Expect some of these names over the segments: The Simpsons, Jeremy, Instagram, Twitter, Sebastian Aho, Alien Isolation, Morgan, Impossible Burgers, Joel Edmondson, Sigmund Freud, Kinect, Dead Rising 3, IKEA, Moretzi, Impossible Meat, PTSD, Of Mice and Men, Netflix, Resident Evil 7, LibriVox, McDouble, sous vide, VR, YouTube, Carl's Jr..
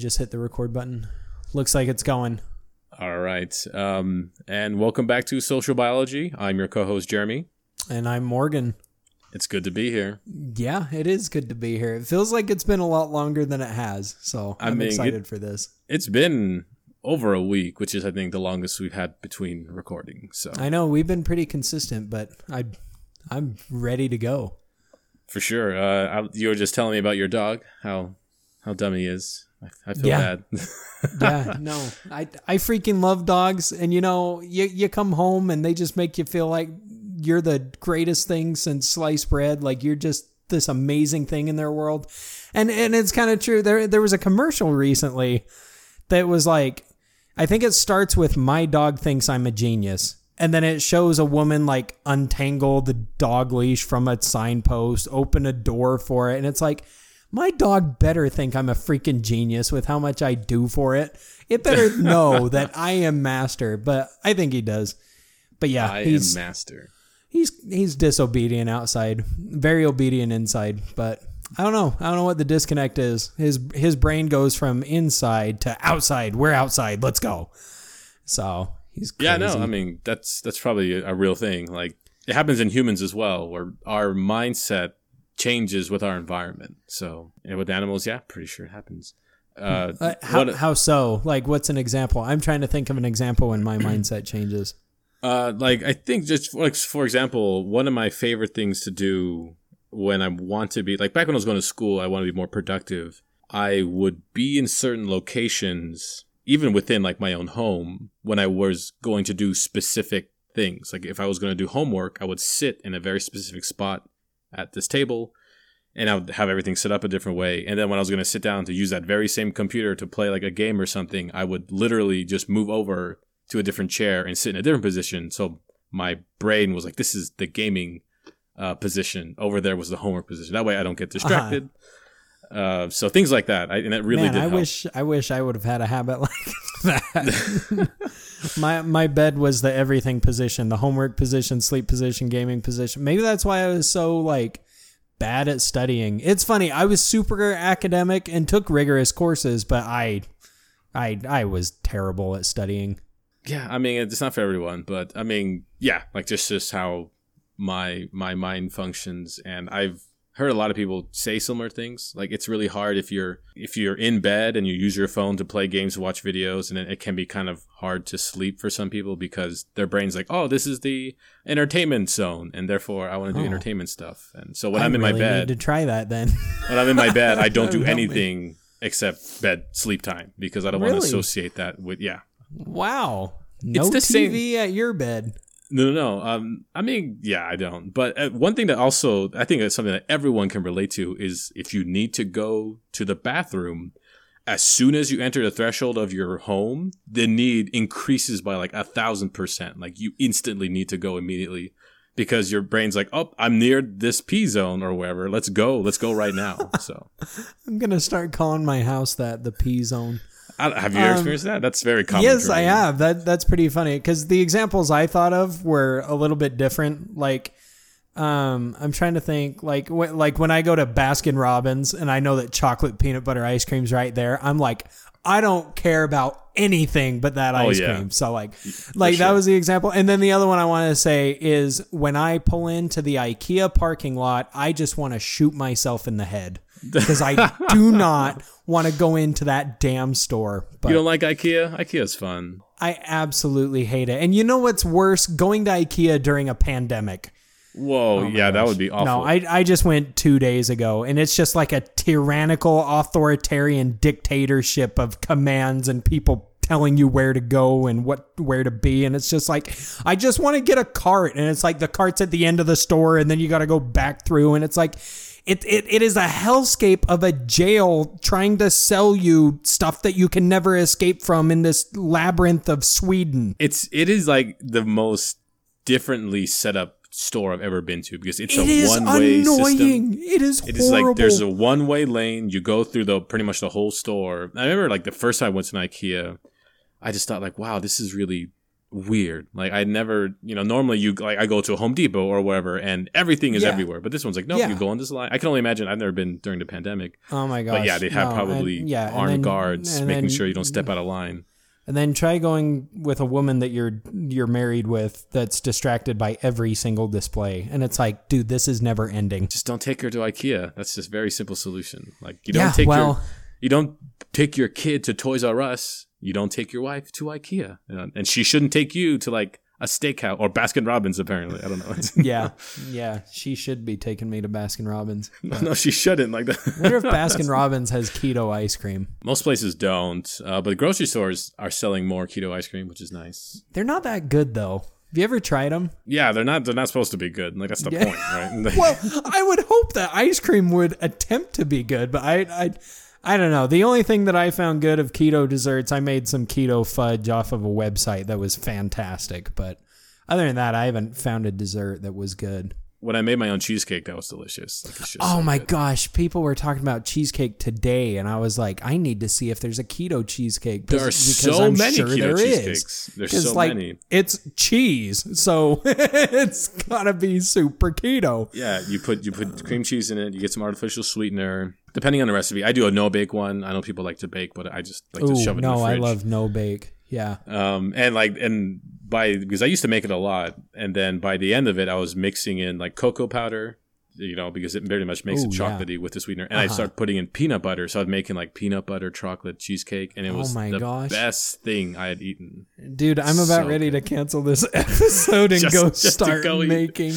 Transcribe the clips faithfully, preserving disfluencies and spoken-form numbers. Just hit the record button. Looks like it's going. All right. Um, and welcome back to Social Biology. I'm your co-host, Jeremy. And I'm Morgan. It's good to be here. Yeah, it is good to be here. It feels like it's been a lot longer than it has, so I'm I mean, excited it, for this. It's been over a week, which is, I think, the longest we've had between recording. So I know, we've been pretty consistent, but I, I'm ready to go. For sure. Uh, I, you were just telling me about your dog, how how dumb he is. I, I feel yeah. bad. yeah, no. I, I freaking love dogs, and you know, you, you come home and they just make you feel like you're the greatest thing since sliced bread. Like you're just this amazing thing in their world. And and it's kind of true. There there was a commercial recently that was like, I think it starts with "my dog thinks I'm a genius." And then it shows a woman like untangle the dog leash from a signpost, open a door for it. And it's like, my dog better think I'm a freaking genius with how much I do for it. It better know that I am master, but I think he does. But yeah, I he's, am master. He's he's disobedient outside, very obedient inside, but I don't know. I don't know what the disconnect is. His his brain goes from inside to outside. We're outside. Let's go. So he's crazy. Yeah, no, I mean, that's that's probably a real thing. Like it happens in humans as well, where our mindset changes with our environment. So and with animals, yeah, pretty sure it happens. Uh, uh, how, a, how so? Like, what's an example? I'm trying to think of an example when my mindset changes. Uh, like I think just like for example, one of my favorite things to do when I want to be like back when I was going to school, I want to be more productive. I would be in certain locations, even within like my own home, when I was going to do specific things. Like if I was going to do homework, I would sit in a very specific spot at this table, and I would have everything set up a different way. And then when I was going to sit down to use that very same computer to play like a game or something, I would literally just move over to a different chair and sit in a different position. So my brain was like, this is the gaming uh, position. Over there was the homework position. That way I don't get distracted. Uh-huh. Uh, so things like that. I, and that really Man, did I help. Wish, I wish I would have had a habit like that. my my bed was the everything position, the homework position, sleep position, gaming position. Maybe that's why I was so like bad at studying. It's funny. I was super academic and took rigorous courses, but I, I, I was terrible at studying. Yeah, I mean, it's not for everyone, but I mean, yeah, like just, just how my my mind functions. And I've heard a lot of people say similar things. Like it's really hard if you're if you're in bed and you use your phone to play games, watch videos, and it can be kind of hard to sleep for some people because their brain's like, oh, this is the entertainment zone, and therefore I want to do oh. entertainment stuff. And so when I I'm in really my bed, need to try that then. When I'm in my bed, I don't do anything me. except bed sleep time because I don't really? want to associate that with yeah. Wow. No it's the T V same. At your bed. No, no, no. Um, I mean, yeah, I don't. But uh, one thing that also, I think it's something that everyone can relate to is if you need to go to the bathroom, as soon as you enter the threshold of your home, the need increases by like a thousand percent. Like you instantly need to go immediately because your brain's like, oh, I'm near this P zone or wherever. Let's go. Let's go right now. So I'm going to start calling my house that, the P zone. Have you ever experienced um, that? That's very common. Yes, I have. That That's pretty funny because the examples I thought of were a little bit different. Like, um, I'm trying to think, like, wh- like when I go to Baskin-Robbins and I know that chocolate peanut butter ice cream's right there, I'm like, I don't care about anything but that ice oh, yeah. cream. So, like, like sure. that was the example. And then the other one I want to say is when I pull into the IKEA parking lot, I just want to shoot myself in the head. Because I do not want to go into that damn store. But you don't like IKEA? IKEA's fun. I absolutely hate it. And you know what's worse? Going to IKEA during a pandemic. Whoa, oh yeah, gosh. That would be awful. No, I, I just went two days ago, and it's just like a tyrannical, authoritarian dictatorship of commands and people telling you where to go and what where to be. And it's just like, I just want to get a cart. And it's like the cart's at the end of the store, and then you got to go back through. And it's like... It, it it is a hellscape of a jail trying to sell you stuff that you can never escape from in this labyrinth of Sweden. It's it is like the most differently set up store I've ever been to because it's it a one way system. It is It is horrible. Like there's a one way lane. You go through the pretty much the whole store. I remember like the first time I went to an IKEA, I just thought like, wow, this is really weird. Like I never, you know, normally you like I go to a Home Depot or wherever, and everything is yeah. everywhere. But this one's like, nope, yeah. you go on this line. I can only imagine. I've never been during the pandemic. Oh my gosh! But yeah, they have no, probably and, yeah, armed then, guards making then, sure you don't step out of line. And then try going with a woman that you're you're married with that's distracted by every single display, and it's like, dude, this is never ending. Just don't take her to IKEA. That's just a very simple solution. Like you don't yeah, take well, your you don't take your kid to Toys R Us. You don't take your wife to IKEA, and she shouldn't take you to like a steakhouse or Baskin-Robbins. Apparently, I don't know. yeah, yeah, she should be taking me to Baskin-Robbins. No, no, she shouldn't. Like, that. I wonder if Baskin-Robbins has keto ice cream. Most places don't, uh, but grocery stores are selling more keto ice cream, which is nice. They're not that good though. Have you ever tried them? Yeah, they're not. They're not supposed to be good. Like that's the yeah. point, right? Well, I would hope that ice cream would attempt to be good, but I. I I don't know. The only thing that I found good of keto desserts, I made some keto fudge off of a website that was fantastic. But other than that, I haven't found a dessert that was good. When I made my own cheesecake, that was delicious. Like, it's just oh so my good. gosh. People were talking about cheesecake today, and I was like, I need to see if there's a keto cheesecake. There are so I'm many sure keto there cheesecakes. Is. There's so like, many. It's cheese, so it's gotta be super keto. Yeah, you put you put cream cheese in it, you get some artificial sweetener. Depending on the recipe. I do a no-bake one. I know people like to bake, but I just like Ooh, to shove it no, in the fridge. No, I love no-bake. Yeah. Um, and like, and by, because I used to make it a lot. And then by the end of it, I was mixing in like cocoa powder, you know, because it very much makes Ooh, it chocolatey yeah. with the sweetener. And uh-huh. I started putting in peanut butter. So I was making like peanut butter chocolate cheesecake. And it was oh my the gosh. best thing I had eaten. Dude, I'm about so ready good. to cancel this episode and just, go just start go making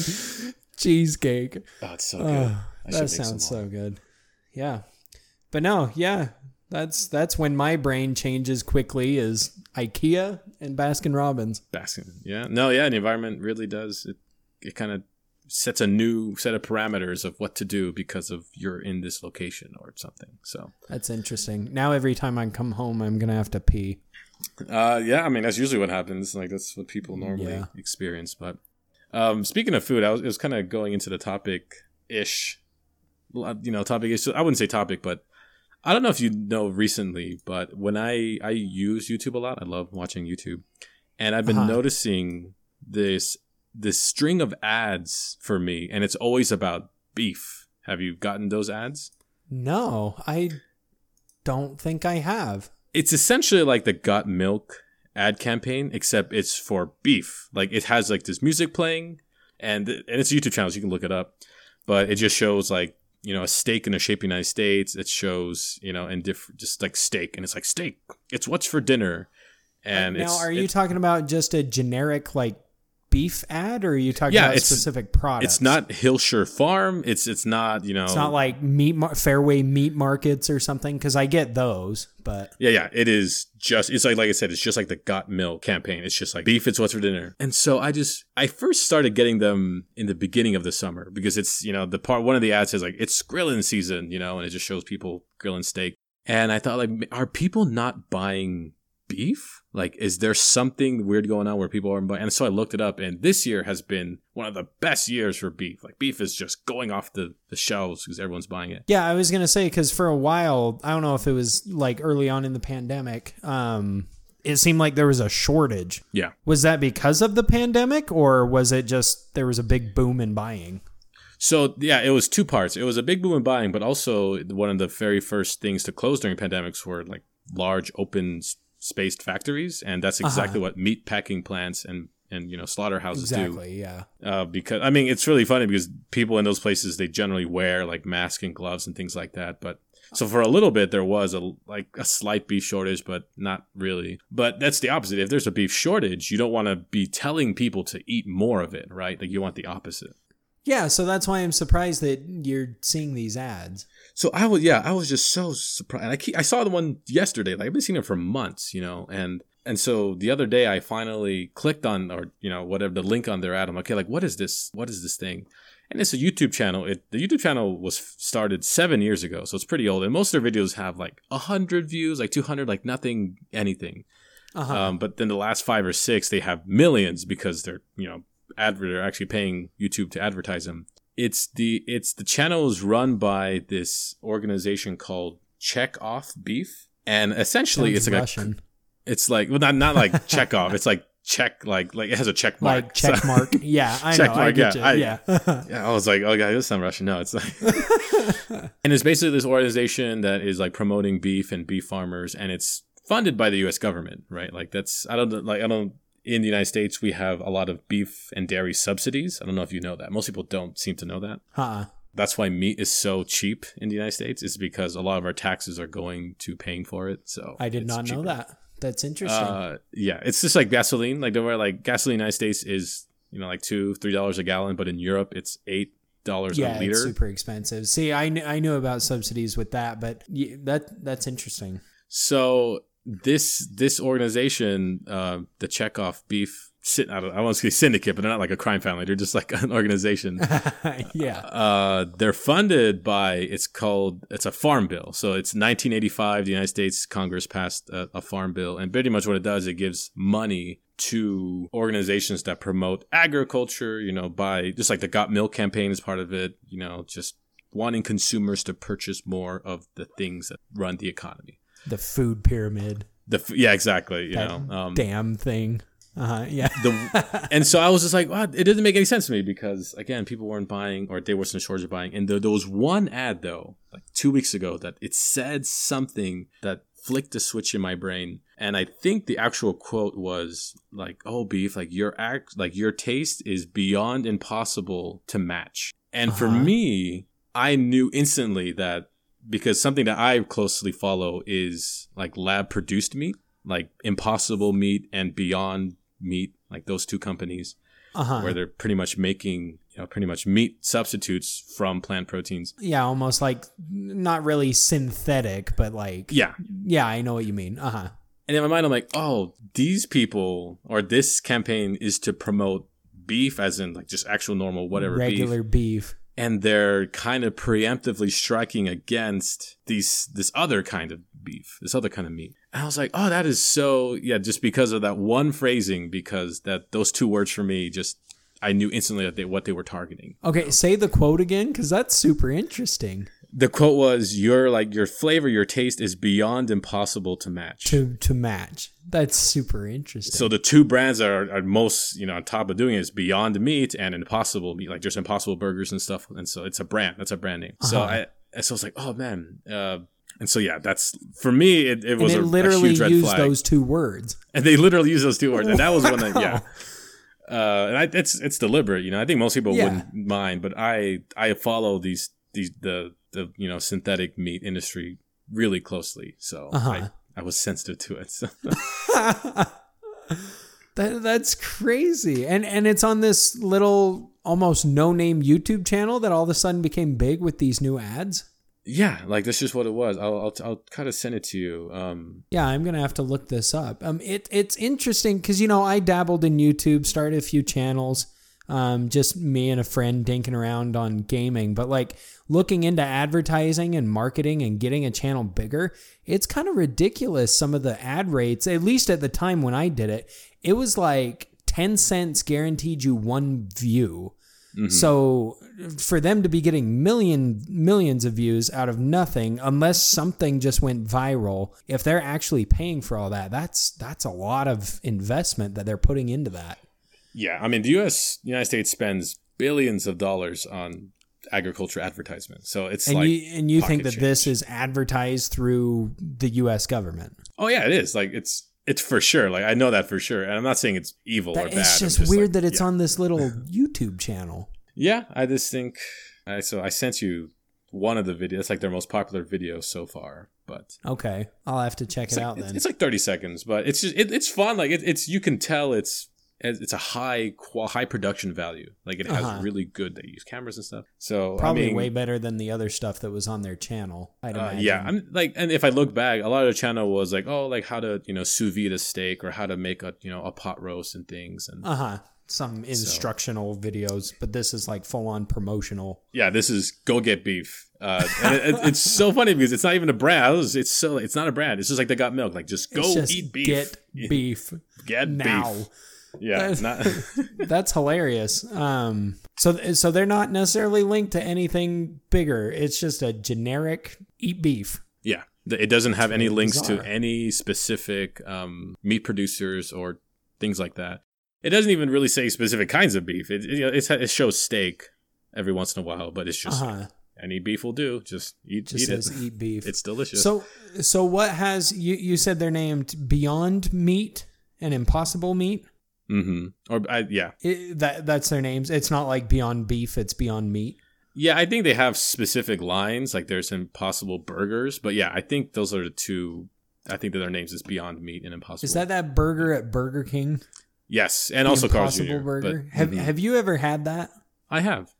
cheesecake. Oh, it's so good. Uh, that sounds so good. Yeah. But no, yeah, that's that's when my brain changes quickly is IKEA and Baskin-Robbins. Baskin, yeah. No, yeah, the environment really does. It it kind of sets a new set of parameters of what to do because of you're in this location or something. So that's interesting. Now every time I come home, I'm going to have to pee. Uh, yeah, I mean, that's usually what happens. Like that's what people normally yeah. experience. But um, speaking of food, I was, it was kind of going into the topic-ish. You know, topic is I wouldn't say topic, but I don't know if you know recently, but when I, I use YouTube a lot, I love watching YouTube, and I've been uh-huh. noticing this this string of ads for me, and it's always about beef. Have you gotten those ads? No, I don't think I have. It's essentially like the Got Milk ad campaign, except it's for beef. Like it has like this music playing, and and it's a YouTube channel, so you can look it up, but it just shows like. You know, a steak in the shape of the United States. It shows, you know, and diff- just like steak. And it's like steak. It's what's for dinner. And now, it's, are you talking about just a generic like beef ad, or are you talking yeah, about specific products? It's not Hillshire Farm. It's it's not you know. It's not like meat mar- Fairway meat markets or something, because I get those. But yeah, yeah, it is just. It's like like I said, it's just like the Got Milk campaign. It's just like beef. It's what's for dinner. And so I just I first started getting them in the beginning of the summer because it's you know the part one of the ads says like it's grilling season, you know, and it just shows people grilling steak. And I thought like, are people not buying beef? Like, is there something weird going on where people aren't buying? And so I looked it up, and this year has been one of the best years for beef. Like, beef is just going off the, the shelves because everyone's buying it. Yeah, I was going to say, because for a while, I don't know if it was like early on in the pandemic, um, it seemed like there was a shortage. Yeah. Was that because of the pandemic, or was it just there was a big boom in buying? So, yeah, it was two parts. It was a big boom in buying, but also one of the very first things to close during pandemics were like large open spaced factories, and that's exactly uh-huh. what meat packing plants and and you know slaughterhouses exactly, do. Exactly, yeah. Uh, because I mean, it's really funny because people in those places they generally wear like masks and gloves and things like that. But so for a little bit there was a like a slight beef shortage, but not really. But that's the opposite. If there's a beef shortage, you don't want to be telling people to eat more of it, right? Like you want the opposite. Yeah, so that's why I'm surprised that you're seeing these ads. So I was, yeah, I was just so surprised. And I keep, I saw the one yesterday. Like I've been seeing it for months, you know, and and so the other day I finally clicked on or you know whatever the link on their ad. I'm like, okay, like what is this? What is this thing? And it's a YouTube channel. It the YouTube channel was started seven years ago, so it's pretty old. And most of their videos have like a hundred views, like two hundred, like nothing, anything. Uh-huh. Um, but then the last five or six, they have millions because they're you know. Advert are actually paying YouTube to advertise them. It's the it's the channel is run by this organization called Checkoff Beef, and essentially Sounds it's like Russian. A, it's like well not not like Checkoff. It's like check, like, like it has a check mark. Like check so. mark. Yeah, I check know. Mark, I get yeah, you. Yeah. I, yeah. I was like, oh, God, this is not Russian. No, it's like. And it's basically this organization that is, like, promoting beef and beef farmers, and it's funded by the U S government, right? Like, that's, I don't, like, I don't, in the United States, we have a lot of beef and dairy subsidies. I don't know if you know that. Most people don't seem to know that. Huh. That's why meat is so cheap in the United States, is because a lot of our taxes are going to paying for it. So I did not cheaper. know that. That's interesting. Uh, yeah. It's just like gasoline. Like, don't worry, like gasoline in the United States is, you know, like two, three dollars a gallon, but in Europe it's eight dollars yeah, a liter. It's super expensive. See, I kn- I knew about subsidies with that, but yeah, that that's interesting. So this this organization, uh, the Checkoff Beef. Sit, I, don't, I won't say syndicate, but they're not like a crime family. They're just like an organization. yeah. Uh, they're funded by, it's called, it's a farm bill. So it's nineteen eighty-five, the United States Congress passed a, a farm bill. And pretty much what it does, it gives money to organizations that promote agriculture, you know, by just like the Got Milk campaign is part of it, you know, just wanting consumers to purchase more of the things that run the economy. The food pyramid. The Yeah, exactly. You that know, um, damn thing. Uh-huh, yeah. the, and so I was just like, wow, it didn't make any sense to me because, again, people weren't buying or they weren't in shortage of buying. And there, there was one ad, though, like two weeks ago that it said something that flicked a switch in my brain. And I think the actual quote was like, oh, beef, like your act, like your taste is beyond impossible to match. And uh-huh. for me, I knew instantly that because something that I closely follow is like lab produced meat, like Impossible Meat and Beyond Meat, like those two companies uh-huh. where they're pretty much making, you know, pretty much meat substitutes from plant proteins. Yeah, almost like not really synthetic, but like, yeah, yeah, I know what you mean. Uh-huh. And in my mind, I'm like, oh, these people or this campaign is to promote beef as in like just actual normal, whatever, regular beef. beef. And they're kind of preemptively striking against these, this other kind of beef, this other kind of meat. And I was like, oh, that is so, yeah, just because of that one phrasing, because that those two words for me, just, I knew instantly that they, what they were targeting. Okay, say the quote again, because that's super interesting. The quote was, your, like, your flavor, your taste is beyond impossible to match. To to match. That's super interesting. So the two brands that are, are most, you know, on top of doing it is Beyond Meat and Impossible Meat, like just Impossible Burgers and stuff. And so it's a brand. That's a brand name. Uh-huh. So I, so I was like, oh, man, uh, and so, yeah, that's for me, it, it was and it a, literally a huge red used flag. Those two words. And they literally use those two words. And that was one that, yeah. Uh, and I, it's it's deliberate, you know. I think most people yeah. wouldn't mind, but I I follow these, these the, the, you know, synthetic meat industry really closely. So uh-huh. I, I was sensitive to it. So. that That's crazy. And and it's on this little almost no-name YouTube channel that all of a sudden became big with these new ads. Yeah, like that's just what it was. I'll I'll, I'll kind of send it to you. Um, yeah, I'm gonna have to look this up. Um, it it's interesting because you know I dabbled in YouTube, started a few channels, um, just me and a friend dinking around on gaming. But like looking into advertising and marketing and getting a channel bigger, it's kind of ridiculous. Some of the ad rates, at least at the time when I did it, it was like ten cents guaranteed you one view. Mm-hmm. So for them to be getting million millions of views out of nothing, unless something just went viral, if they're actually paying for all that, that's that's a lot of investment that they're putting into that. Yeah, I mean, the U S United States spends billions of dollars on agriculture advertisement. So it's and like you, and you think that change. This is advertised through the U S government? Oh yeah, it is. Like it's. It's for sure. Like, I know that for sure. And I'm not saying it's evil that, or bad. It's just, just weird like, that it's yeah. on this little YouTube channel. Yeah. I just think, I, so I sent you one of the videos. It's like their most popular video so far, but. Okay. I'll have to check it like, out then. It's, it's like thirty seconds, but it's just, it, it's fun. Like it, it's, you can tell it's, it's a high, high production value. Like it has uh-huh. really good, they use cameras and stuff. So probably I mean, way better than the other stuff that was on their channel. I'd uh, yeah. I'm like, and if I look back, a lot of the channel was like, oh, like how to, you know, sous vide a steak or how to make a, you know, a pot roast and things. And uh huh. Some instructional so. videos, but this is like full on promotional. Yeah. This is go get beef. Uh, and it, it's so funny because it's not even a brand. It's so, it's not a brand. It's just like they got milk. Like just go just eat beef. Get beef. get now. beef. Yeah, that's, not that's hilarious. Um, so, so they're not necessarily linked to anything bigger. It's just a generic eat beef. Yeah, it doesn't have any links bizarre. to any specific um, meat producers or things like that. It doesn't even really say specific kinds of beef. It it, it shows steak every once in a while, but it's just uh-huh. any beef will do. Just eat, just eat says it. Eat beef. It's delicious. So so what has you you said they're named Beyond Meat and Impossible Meat? Mm-hmm. Or I, yeah, it, that that's their names. It's not like Beyond Beef. It's Beyond Meat. Yeah, I think they have specific lines, like there's Impossible Burgers, but yeah, I think those are the two. I think that their names is Beyond Meat and Impossible. Is that that burger at Burger King? Yes, and the also Carl's Junior burger. But, have mm-hmm. Have you ever had that? I have.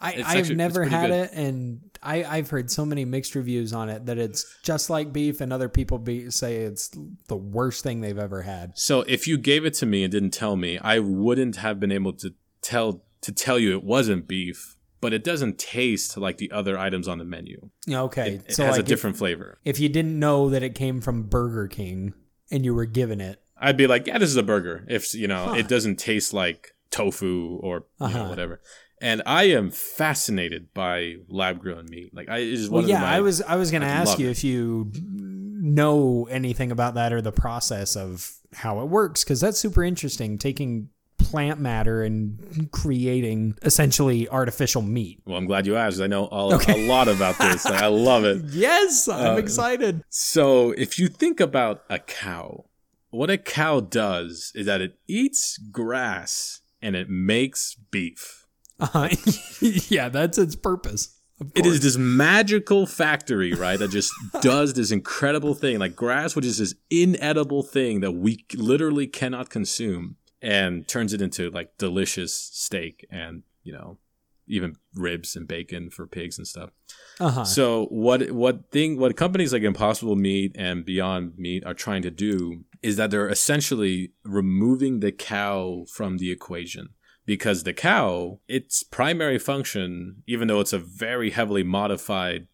I, I've actually, never had good. it, and I, I've heard so many mixed reviews on it that it's just like beef, and other people be, say it's the worst thing they've ever had. So if you gave it to me and didn't tell me, I wouldn't have been able to tell to tell you it wasn't beef. But it doesn't taste like the other items on the menu. Okay. It, it so has like a different if, flavor. If you didn't know that it came from Burger King and you were given it, I'd be like, yeah, this is a burger. If, you know, huh. it doesn't taste like tofu or uh-huh. you know, whatever. And I am fascinated by lab grown meat. Like I it is one well, of yeah, my, I was I was going to ask you it. if you know anything about that or the process of how it works, cuz that's super interesting, taking plant matter and creating essentially artificial meat. Well, I'm glad you asked. I know all, okay. a lot about this. I love it. Yes, I'm uh, excited. So if you think about a cow, what a cow does is that it eats grass and it makes beef. Uh, yeah, that's its purpose. It is this magical factory, right, that just does this incredible thing, like grass, which is this inedible thing that we literally cannot consume. And turns it into like delicious steak and, you know, even ribs and bacon for pigs and stuff. Uh-huh. So what what thing what companies like Impossible Meat and Beyond Meat are trying to do is that they're essentially removing the cow from the equation. Because the cow, its primary function, even though it's a very heavily modified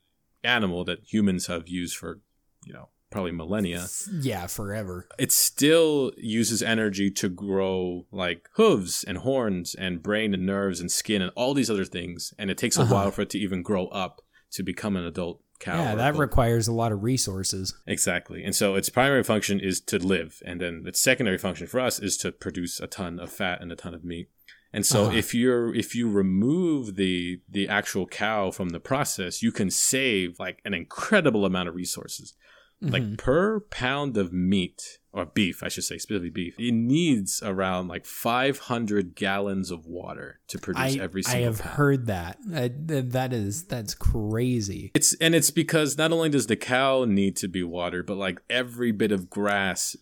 animal that humans have used for, you know, probably millennia. Yeah, forever. It still uses energy to grow like hooves and horns and brain and nerves and skin and all these other things. And it takes a uh-huh. while for it to even grow up to become an adult cow. Yeah, that adult. requires a lot of resources. Exactly. And so its primary function is to live. And then its secondary function for us is to produce a ton of fat and a ton of meat. And so uh-huh. if you're if you remove the the actual cow from the process, you can save like an incredible amount of resources. Like mm-hmm. per pound of meat, or beef, I should say, specifically beef, it needs around like five hundred gallons of water to produce I, every single I have pound. heard that. I, that is, that's crazy. It's And it's because not only does the cow need to be watered, but like every bit of grass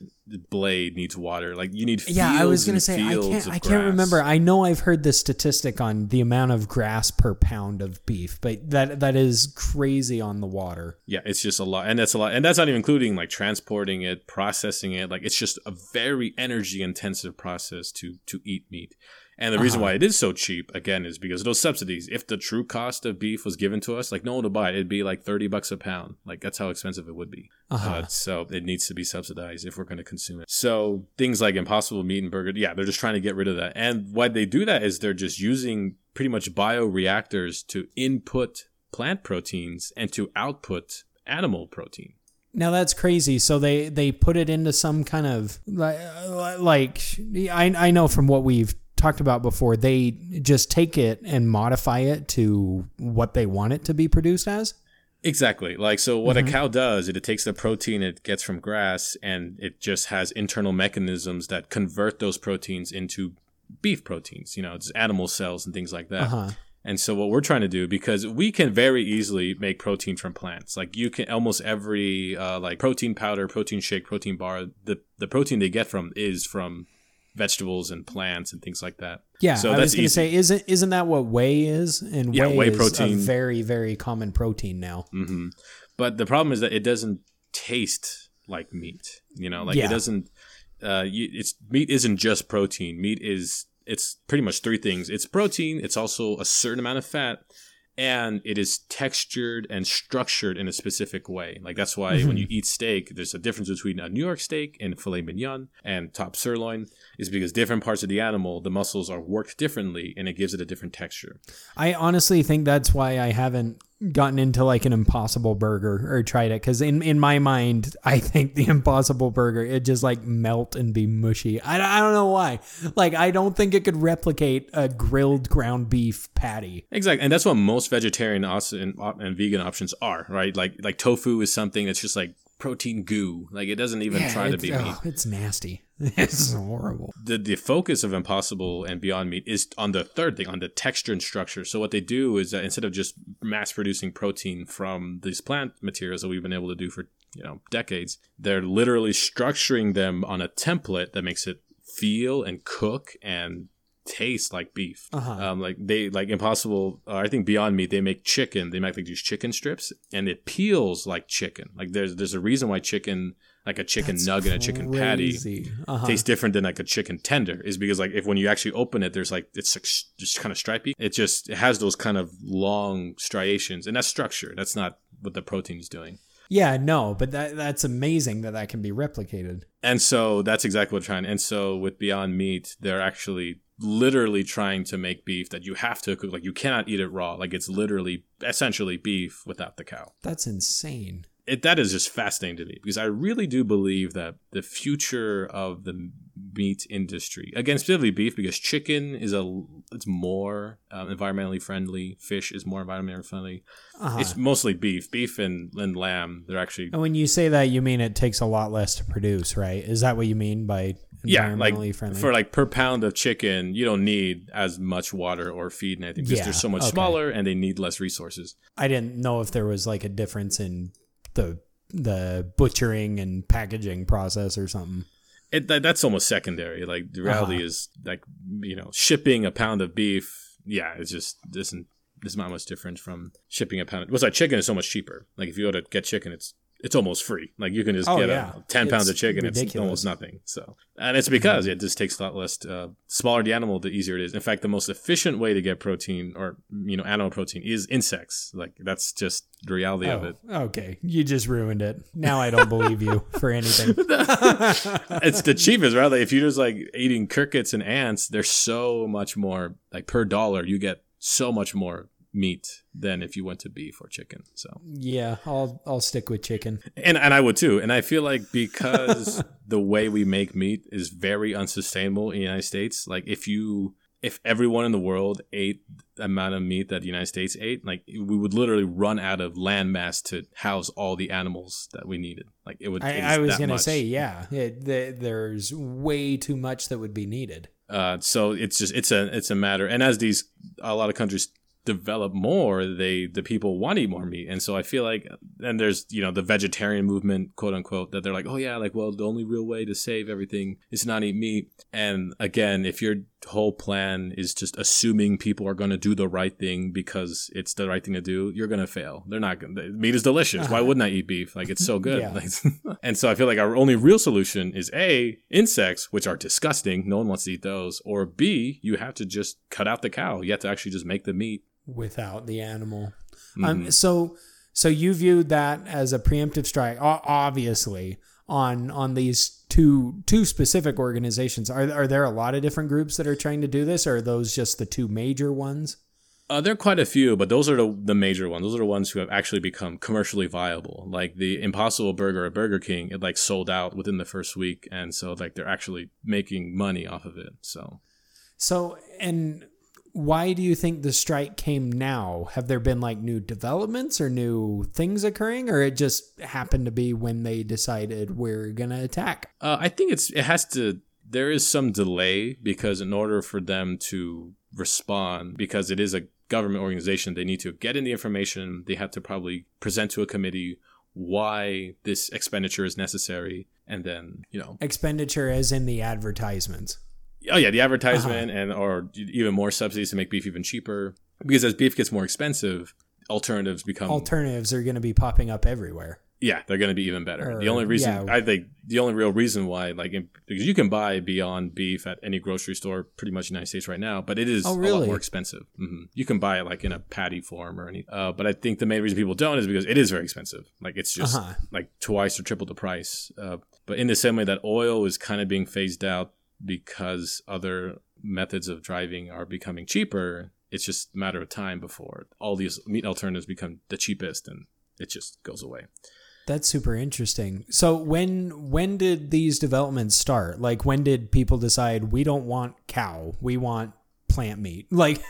blade needs water. Like you need fields Yeah, I was going to say, I can't, I can't remember. I know I've heard this statistic on the amount of grass per pound of beef, but that that is crazy on the water. Yeah, it's just a lot. And that's a lot. And that's not even including like transporting it, processing it. Like it's just a very energy intensive process to to eat meat. And the reason uh-huh. why it is so cheap, again, is because of those subsidies. If the true cost of beef was given to us, like no one would buy it. It'd be like thirty bucks a pound. Like that's how expensive it would be. Uh-huh. Uh, so it needs to be subsidized if we're going to consume it. So things like Impossible Meat and Burger, yeah, they're just trying to get rid of that. And why they do that is they're just using pretty much bioreactors to input plant proteins and to output animal protein. Now that's crazy. So they, they put it into some kind of like, I I know from what we've talked about before, they just take it and modify it to what they want it to be produced as. Exactly. Like, so what mm-hmm. a cow does, it, it takes the protein it gets from grass and it just has internal mechanisms that convert those proteins into beef proteins, you know, it's animal cells and things like that. Uh-huh. And so what we're trying to do, because we can very easily make protein from plants, like you can almost every uh, like protein powder, protein shake, protein bar, the, the protein they get from is from vegetables and plants and things like that. Yeah, so I that's was going to say, isn't isn't that what whey is? And yeah, whey, whey is protein. a very, very common protein now. Mm-hmm. But the problem is that it doesn't taste like meat. You know, like yeah. it doesn't. Uh, you, it's meat isn't just protein. Meat is. It's pretty much three things. It's protein. It's also a certain amount of fat. And it is textured and structured in a specific way. Like that's why mm-hmm. when you eat steak, there's a difference between a New York steak and filet mignon and top sirloin is because different parts of the animal, the muscles are worked differently and it gives it a different texture. I honestly think that's why I haven't gotten into like an Impossible Burger or tried it, because in, in my mind, I think the Impossible Burger, it just like melt and be mushy. I, I don't know why. Like, I don't think it could replicate a grilled ground beef patty. Exactly. And that's what most vegetarian and, and vegan options are, right? Like, like tofu is something that's just like protein goo. Like, it doesn't even yeah, try to be oh, meat. It's nasty. It's horrible. The the focus of Impossible and Beyond Meat is on the third thing, on the texture and structure. So what they do is that instead of just mass producing protein from these plant materials that we've been able to do for, you know, decades, they're literally structuring them on a template that makes it feel and cook and taste like beef. Uh-huh. Um, like they like Impossible, uh, I think Beyond Meat, they make chicken. They make like these chicken strips, and it peels like chicken. Like there's there's a reason why chicken. Like a chicken That's nugget, and a chicken crazy. patty uh-huh. tastes different than like a chicken tender, is because like if when you actually open it, there's like it's just kind of stripy. It just it has those kind of long striations, and that's structure. That's not what the protein's doing. Yeah, no, but that that's amazing that that can be replicated. And so that's exactly what we're trying. And so with Beyond Meat, they're actually literally trying to make beef that you have to cook. Like you cannot eat it raw. Like it's literally essentially beef without the cow. That's insane. It, that is just fascinating to me, because I really do believe that the future of the meat industry, again, specifically beef, because chicken is a it's more um, environmentally friendly. Fish is more environmentally friendly. Uh-huh. It's mostly beef. Beef and, and lamb, they're actually... And when you say that, you mean it takes a lot less to produce, right? Is that what you mean by environmentally yeah, like, friendly? For like per pound of chicken, you don't need as much water or feed and anything, because yeah, they're so much okay. smaller and they need less resources. I didn't know if there was like a difference in... the the butchering and packaging process or something. It that, that's almost secondary. Like the reality uh-huh. is like, you know, shipping a pound of beef, yeah, it's just this isn't it's not much different from shipping a pound of, what's like chicken is so much cheaper. Like if you go to get chicken, it's it's almost free. Like you can just oh, get yeah. a ten it's pounds of chicken, ridiculous. It's almost nothing. So and it's because mm-hmm. it just takes a lot less to, uh, smaller the animal, the easier it is. In fact, the most efficient way to get protein, or you know, animal protein, is insects. Like that's just the reality oh, of it. Okay. You just ruined it. Now I don't believe you for anything. It's the cheapest, right? Like if you're just like eating crickets and ants, there's so much more, like per dollar you get so much more meat than if you went to beef or chicken. So yeah, I'll I'll stick with chicken. And and I would too. And I feel like because the way we make meat is very unsustainable in the United States. Like if you if everyone in the world ate the amount of meat that the United States ate, like we would literally run out of land mass to house all the animals that we needed. Like it would. I, it I was going to say, yeah, it, the, there's way too much that would be needed. Uh, so it's just it's a it's a matter. And as these a lot of countries develop more, they the people want to eat more meat. And so I feel like, and there's, you know, the vegetarian movement, quote unquote, that they're like, oh yeah, like, well, the only real way to save everything is not eat meat. And again, if your whole plan is just assuming people are going to do the right thing because it's the right thing to do, you're going to fail. They're not going to. Meat is delicious. Why wouldn't I eat beef? Like, it's so good. Yeah. And so I feel like our only real solution is A, insects, which are disgusting. No one wants to eat those. Or B, you have to just cut out the cow. You have to actually just make the meat without the animal. Mm-hmm. Um, so so you viewed that as a preemptive strike, obviously, on on these two two specific organizations. Are, are there a lot of different groups that are trying to do this, or are those just the two major ones? Uh, there are quite a few, but those are the, the major ones. Those are the ones who have actually become commercially viable. Like the Impossible Burger at Burger King, it like sold out within the first week, and so like they're actually making money off of it. So, so and... why do you think the strike came now? Have there been like new developments or new things occurring, or it just happened to be when they decided we're going to attack? Uh, I think it's it has to, there is some delay, because in order for them to respond, because it is a government organization, they need to get in the information. They have to probably present to a committee why this expenditure is necessary. And then, you know, expenditure as in the advertisements. Oh, yeah, the advertisement uh-huh. and or even more subsidies to make beef even cheaper. Because as beef gets more expensive, alternatives become... Alternatives are going to be popping up everywhere. Yeah, they're going to be even better. Or, the only reason, yeah. I think, the only real reason why, like, because you can buy Beyond Beef at any grocery store pretty much in the United States right now, but it is oh, really? a lot more expensive. Mm-hmm. You can buy it, like, in a patty form or any. Uh, but I think the main reason people don't is because it is very expensive. Like, it's just, uh-huh. like, twice or triple the price. Uh, but in the same way that oil is kind of being phased out, because other methods of driving are becoming cheaper, It's just a matter of time before all these meat alternatives become the cheapest and it just goes away. That's super interesting. So when when did these developments start? Like, when did people decide, we don't want cow, we want plant meat? Like,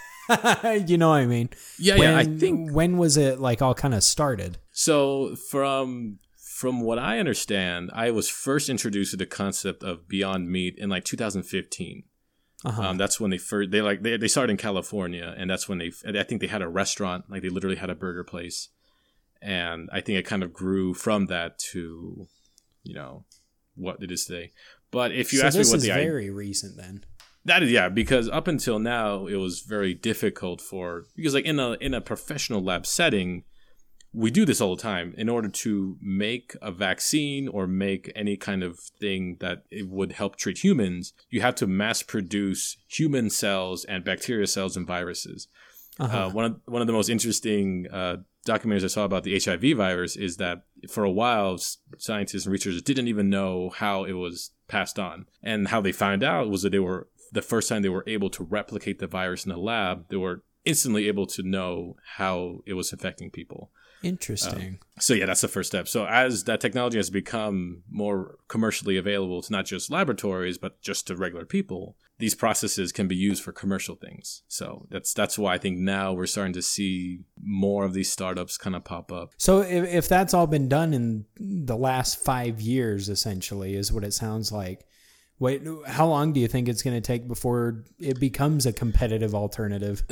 you know what I mean? Yeah, when, yeah. I think when was it like all kind of started? So from from what I understand, I was first introduced to the concept of Beyond Meat in like two thousand fifteen. Uh-huh. Um, that's when they first they like they they started in California, and that's when they I think they had a restaurant, like they literally had a burger place. And I think it kind of grew from that to, you know, what it is today. But if you so ask me what the idea... this is very I, recent then. That is, yeah, because up until now, it was very difficult for... Because, like, in a in a professional lab setting, we do this all the time. In order to make a vaccine or make any kind of thing that it would help treat humans, you have to mass produce human cells and bacteria cells and viruses. Uh-huh. Uh, one of one of the most interesting... Uh, documentaries I saw about the H I V virus is that for a while scientists and researchers didn't even know how it was passed on, and how they found out was that they were the first time they were able to replicate the virus in the lab, they were instantly able to know how it was infecting people. Interesting. Um, so yeah, that's the first step. So as that technology has become more commercially available to not just laboratories but just to regular people, these processes can be used for commercial things. So that's that's why I think now we're starting to see more of these startups kind of pop up. So if, if that's all been done in the last five years, essentially, is what it sounds like. Wait, how long do you think it's going to take before it becomes a competitive alternative?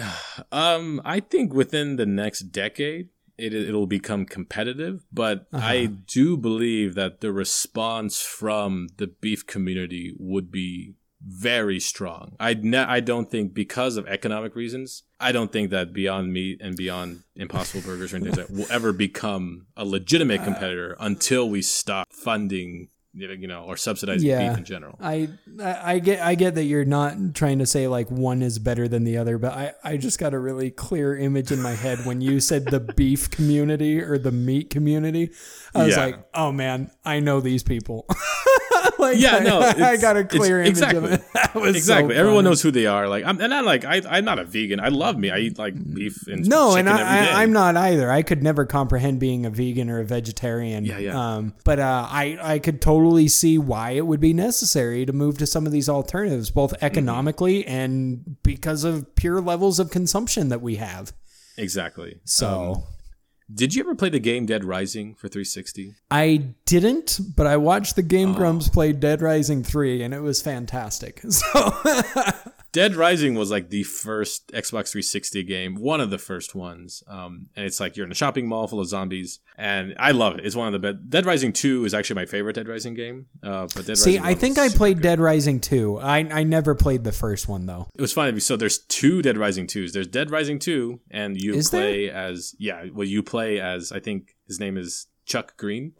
Um, I think within the next decade, it, it'll become competitive. But uh-huh. I do believe that the response from the beef community would be very strong. I ne- I don't think, because of economic reasons, I don't think that Beyond Meat and Beyond Impossible Burgers or anything like that will ever become a legitimate competitor until we stop funding, you know, or subsidizing yeah, beef in general. I, I get I get that you're not trying to say like one is better than the other, but I, I just got a really clear image in my head when you said the beef community or the meat community. I was yeah. like, oh man, I know these people. Like, yeah, I, no, I got a clear image exactly. of it. That was exactly. So everyone knows who they are. Like, I'm, and I like, I, I'm not a vegan. I love meat. I eat like beef and no, chicken and I, every day. I, I'm not either. I could never comprehend being a vegan or a vegetarian. Yeah, yeah. Um, but uh, I, I could totally see why it would be necessary to move to some of these alternatives, both economically mm-hmm. and because of pure levels of consumption that we have. Exactly. So. Um, Did you ever play the game Dead Rising for three sixty? I didn't, but I watched the Game oh. Grumps play Dead Rising three, and it was fantastic. So Dead Rising was like the first Xbox three sixty game, one of the first ones. Um, and it's like you're in a shopping mall full of zombies, and I love it. It's one of the best. Dead Rising two is actually my favorite Dead Rising game. Uh, but Dead See, Rising I think I played good. Dead Rising two. I, I never played the first one, though. It was funny. So there's two Dead Rising twos. There's Dead Rising two, and you is play there? as, yeah, well, you play. Play as I think his name is Chuck Green.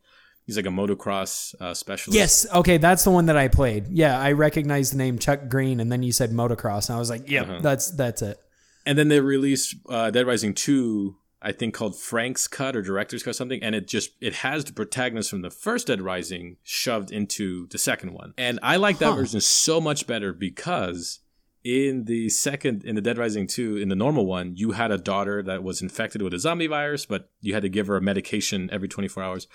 He's like a motocross uh, specialist. Yes, okay, that's the one that I played. Yeah, I recognized the name Chuck Green, and then you said motocross, and I was like, "Yep, uh-huh. that's that's it." And then they released uh, Dead Rising two, I think called Frank's Cut or Director's Cut or something, and it just it has the protagonist from the first Dead Rising shoved into the second one, and I like that huh. version so much better because. In the second, in the Dead Rising two, in the normal one, you had a daughter that was infected with a zombie virus, but you had to give her a medication every twenty-four hours.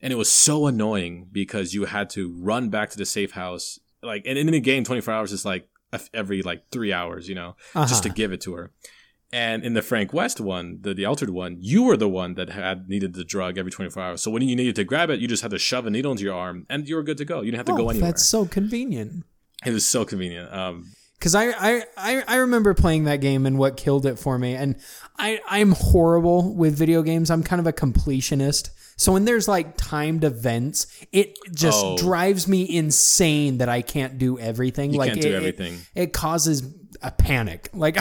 And it was so annoying because you had to run back to the safe house. Like, and in the game, twenty-four hours is like every like three hours, you know, uh-huh. just to give it to her. And in the Frank West one, the, the altered one, you were the one that had needed the drug every twenty-four hours. So when you needed to grab it, you just had to shove a needle into your arm and you were good to go. You didn't have to oh, go anywhere. That's so convenient. It was so convenient. Um, Because I, I, I remember playing that game and what killed it for me. And I, I'm horrible with video games. I'm kind of a completionist. So when there's like timed events, it just oh. drives me insane that I can't do everything. You like can't it, do everything. It, it causes a panic. Like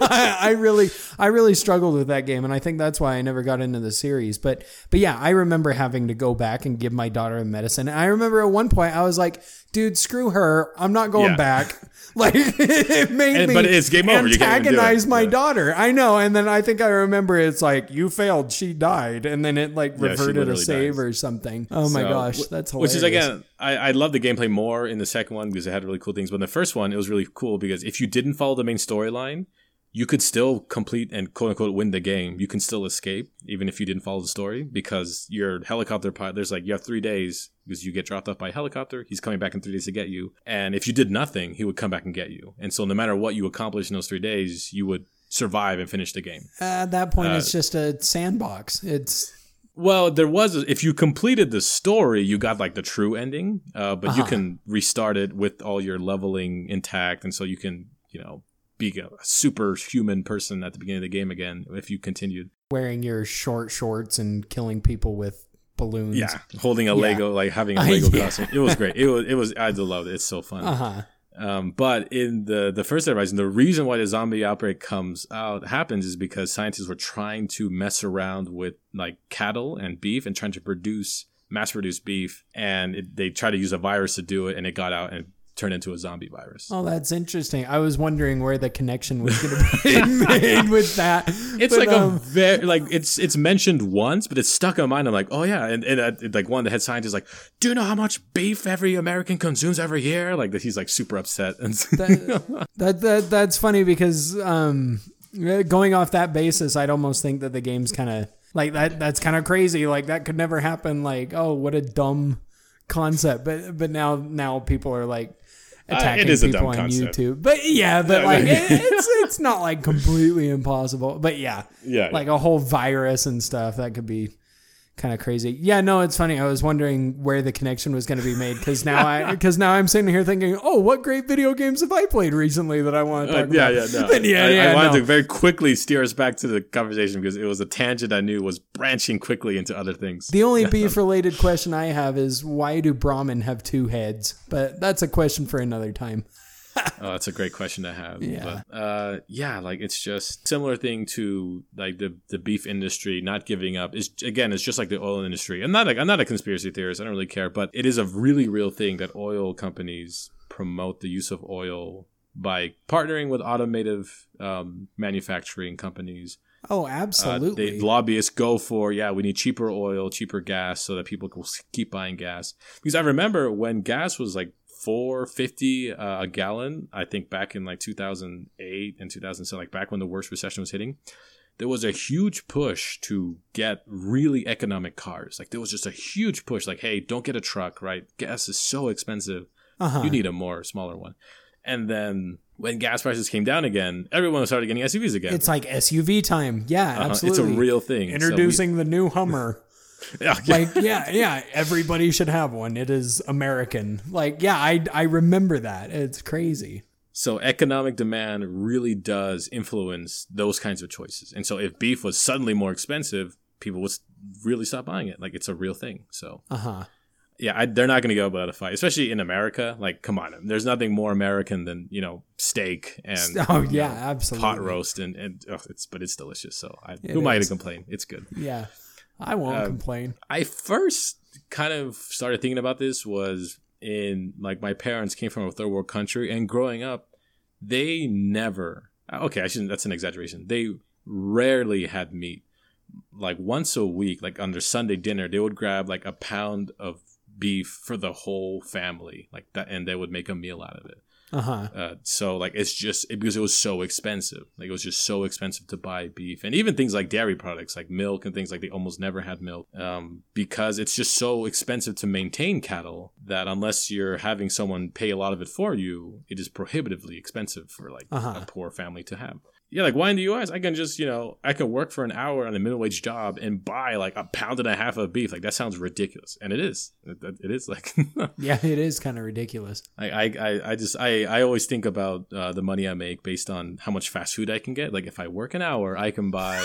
I, I really I really struggled with that game. And I think that's why I never got into the series. But but yeah, I remember having to go back and give my daughter medicine. And I remember at one point I was like, dude, screw her. I'm not going yeah. back. Like it made and, me but it's game over. antagonize my yeah. daughter. I know. And then I think I remember it's like, you failed. She died. And then it like yeah, reverted a save dies. or something. Oh my so, gosh. That's hilarious. Which is again, I, I love the gameplay more in the second one because it had really cool things. But in the first one, it was really cool because if you didn't follow the main storyline, you could still complete and quote unquote win the game. You can still escape even if you didn't follow the story, because your helicopter pilot, there's like, you have three days because you get dropped off by a helicopter. He's coming back in three days to get you. And if you did nothing, he would come back and get you. And so no matter what you accomplish in those three days, you would survive and finish the game. At that point, uh, it's just a sandbox. It's... Well, there was, if you completed the story, you got like the true ending, uh, but uh-huh. you can restart it with all your leveling intact. And so you can, you know, be a superhuman person at the beginning of the game again, if you continued. Wearing your short shorts and killing people with balloons. Yeah. Holding a yeah. Lego, like having a Lego uh, yeah. costume. It was great. It was, it was, I loved it. It's so fun. Uh-huh. Um, but in the, the first Dead Rising, the reason why the zombie outbreak comes out happens is because scientists were trying to mess around with like cattle and beef and trying to produce mass produced beef. And it, they tried to use a virus to do it, and it got out and turned into a zombie virus. Oh, that's interesting. I was wondering where the connection was going to be made with that. It's but, like um... a very, like it's, it's mentioned once, but it's stuck in my mind. I'm like, oh yeah. And, and uh, like one of the head scientists, like, do you know how much beef every American consumes every year? Like he's like super upset. And that, that, that, that's funny because, um, going off that basis, I'd almost think that the game's kind of like that. That's kind of crazy. Like that could never happen. Like, oh, what a dumb concept. But, but now, now people are like, attacking uh, it is people a dumb on concept. YouTube. But yeah, but yeah, like yeah. It, it's it's not like completely impossible. But yeah, yeah, like yeah. a whole virus and stuff that could be kind of crazy. Yeah, no, it's funny. I was wondering where the connection was going to be made because now I because now I'm sitting here thinking, oh, what great video games have I played recently that I want to talk uh, yeah, about? Yeah, no. But yeah, I, yeah. I wanted no. to very quickly steer us back to the conversation because it was a tangent I knew was branching quickly into other things. The only beef-related question I have is why do Brahmin have two heads? But that's a question for another time. Oh, that's a great question to have. Yeah, but, uh, yeah, like it's just similar thing to like the, the beef industry not giving up. Is again, it's just like the oil industry. I'm not a, I'm not a conspiracy theorist. I don't really care, but it is a really real thing that oil companies promote the use of oil by partnering with automotive um, manufacturing companies. Oh, absolutely. Uh, they, lobbyists go for, yeah, we need cheaper oil, cheaper gas, so that people will keep buying gas. Because I remember when gas was like four fifty uh, a gallon, I think back in like two thousand eight and two thousand seven, like back when the worst recession was hitting, there was a huge push to get really economic cars. Like there was just a huge push, like, hey, don't get a truck, right? Gas is so expensive. Uh-huh. You need a more smaller one. And then when gas prices came down again, everyone started getting S U Vs again. It's like S U V time. Yeah, uh-huh. Absolutely. It's a real thing. Introducing so we- the new Hummer. Yeah, yeah. Like, yeah, yeah, everybody should have one. It is American. Like, yeah, I, I remember that. It's crazy. So economic demand really does influence those kinds of choices. And so if beef was suddenly more expensive, people would really stop buying it. Like, it's a real thing. So, uh-huh. yeah, I, they're not going to go without a fight, especially in America. Like, come on. There's nothing more American than, you know, steak and oh, yeah, know, absolutely. pot roast. and, and oh, it's But it's delicious. So I, it who is. am I to complain? It's good. Yeah. I won't uh, complain. I first kind of started thinking about this was in, like, my parents came from a third world country, and growing up, they never, okay, I shouldn't, that's an exaggeration. They rarely had meat. Like, once a week, like, on their Sunday dinner, they would grab, like, a pound of beef for the whole family, like that, and they would make a meal out of it. Uh-huh. Uh, so, like, it's just it, because it was so expensive. Like, it was just so expensive to buy beef. And even things like dairy products, like milk and things like they almost never had milk um, because it's just so expensive to maintain cattle that unless you're having someone pay a lot of it for you, it is prohibitively expensive for, like, uh-huh. a poor family to have. Yeah, like, why in the U S I can just, you know, I can work for an hour on a minimum wage job and buy, like, a pound and a half of beef. Like, that sounds ridiculous. And it is. It, it is, like... yeah, it is kind of ridiculous. I, I, I just... I, I always think about uh, the money I make based on how much fast food I can get. Like, if I work an hour, I can buy,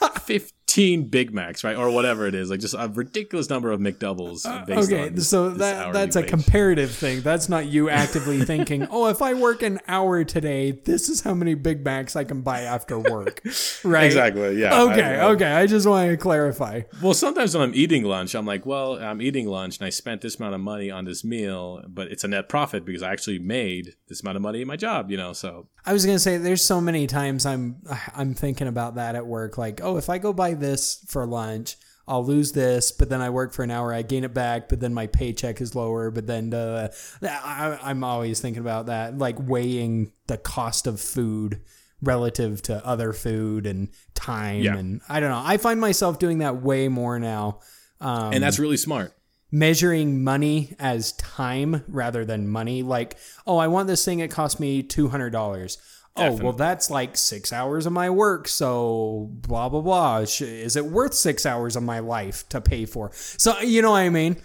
like, fifteen Big Macs, right? Or whatever it is. Like, just a ridiculous number of McDoubles based uh, okay, on so that that's a wage. Comparative thing. That's not you actively thinking, oh, if I work an hour today, this is how many Big Macs I can buy after work, right? Exactly. Yeah. Okay. I, I, okay. I just want to clarify. Well, sometimes when I'm eating lunch, I'm like, well, I'm eating lunch and I spent this amount of money on this meal, but it's a net profit because I actually made this amount of money in my job, you know. So I was gonna say, there's so many times I'm I'm thinking about that at work, like, oh, if I go buy this for lunch, I'll lose this, but then I work for an hour, I gain it back, but then my paycheck is lower, but then uh, I, I'm always thinking about that, like weighing the cost of food relative to other food and time. Yeah. And I don't know. I find myself doing that way more now. Um, and that's really smart. Measuring money as time rather than money. Like, oh, I want this thing. It cost me two hundred dollars. Definitely. Oh, well, that's like six hours of my work. So blah, blah, blah. Is it worth six hours of my life to pay for? So, you know what I mean?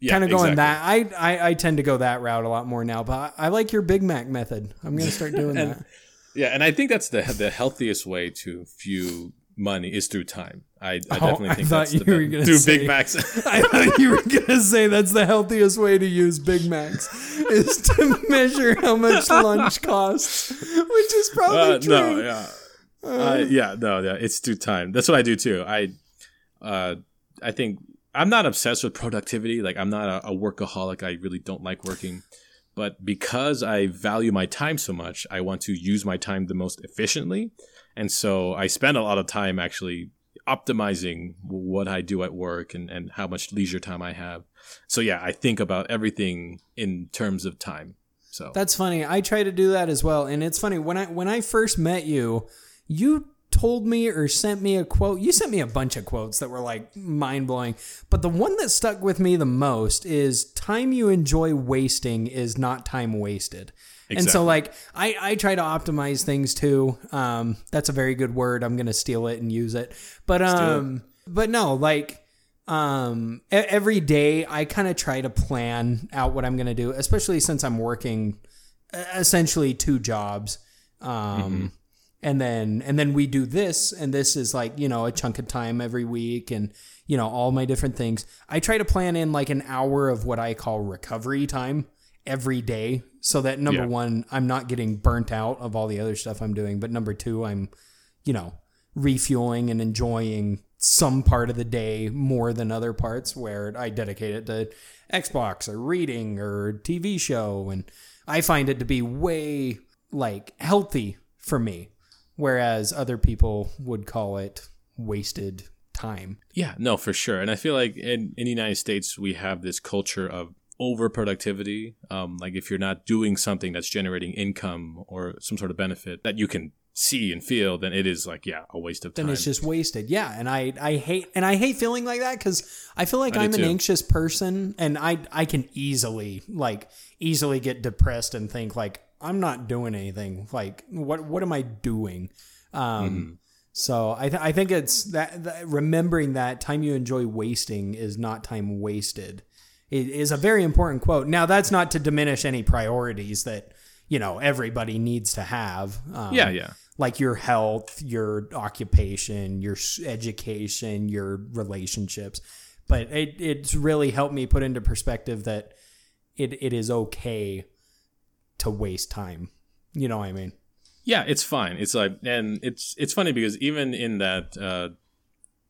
Yeah, kind of going exactly. that. I, I, I tend to go that route a lot more now, but I, I like your Big Mac method. I'm going to start doing and, that. Yeah. And I think that's the the healthiest way to view money is through time. I, I oh, definitely think I that's the best. Through say, Big Macs. I thought you were going to say that's the healthiest way to use Big Macs is to measure how much lunch costs, which is probably uh, true. No, yeah. Uh, uh, yeah, no, yeah. It's through time. That's what I do too. I, uh, I think I'm not obsessed with productivity. Like I'm not a, a workaholic. I really don't like working. But because I value my time so much, I want to use my time the most efficiently. And so I spend a lot of time actually optimizing what I do at work and, and how much leisure time I have. So yeah, I think about everything in terms of time. So that's funny. I try to do that as well. And it's funny, when I when I first met you, you told me or sent me a quote. You sent me a bunch of quotes that were like mind-blowing. But the one that stuck with me the most is time you enjoy wasting is not time wasted. Exactly. And so like I, I try to optimize things too. Um, that's a very good word. I'm going to steal it and use it. But um, it. but no, like um, every day I kind of try to plan out what I'm going to do, especially since I'm working essentially two jobs. Um, mm-hmm. And then and then we do this. And this is like, you know, a chunk of time every week and, you know, all my different things. I try to plan in like an hour of what I call recovery time every day. So that number yeah. one, I'm not getting burnt out of all the other stuff I'm doing. But number two, I'm, you know, refueling and enjoying some part of the day more than other parts where I dedicate it to Xbox or reading or T V show. And I find it to be way like healthy for me, whereas other people would call it wasted time. Yeah, no, for sure. And I feel like in, in the United States, we have this culture of overproductivity. Um, like if you're not doing something that's generating income or some sort of benefit that you can see and feel, then it is like, yeah, a waste of time. Then it's just wasted. Yeah. And I, I hate, and I hate feeling like that because I feel like I I'm an too. anxious person and I, I can easily like easily get depressed and think like, I'm not doing anything. Like what, what am I doing? Um, mm-hmm. So I, th- I think it's that, that remembering that time you enjoy wasting is not time wasted. It is a very important quote. Now, that's not to diminish any priorities that, you know, everybody needs to have. Um, yeah, yeah. Like your health, your occupation, your education, your relationships. But it it's really helped me put into perspective that it it is okay to waste time. You know what I mean? Yeah, it's fine. It's like, and it's it's funny because even in that uh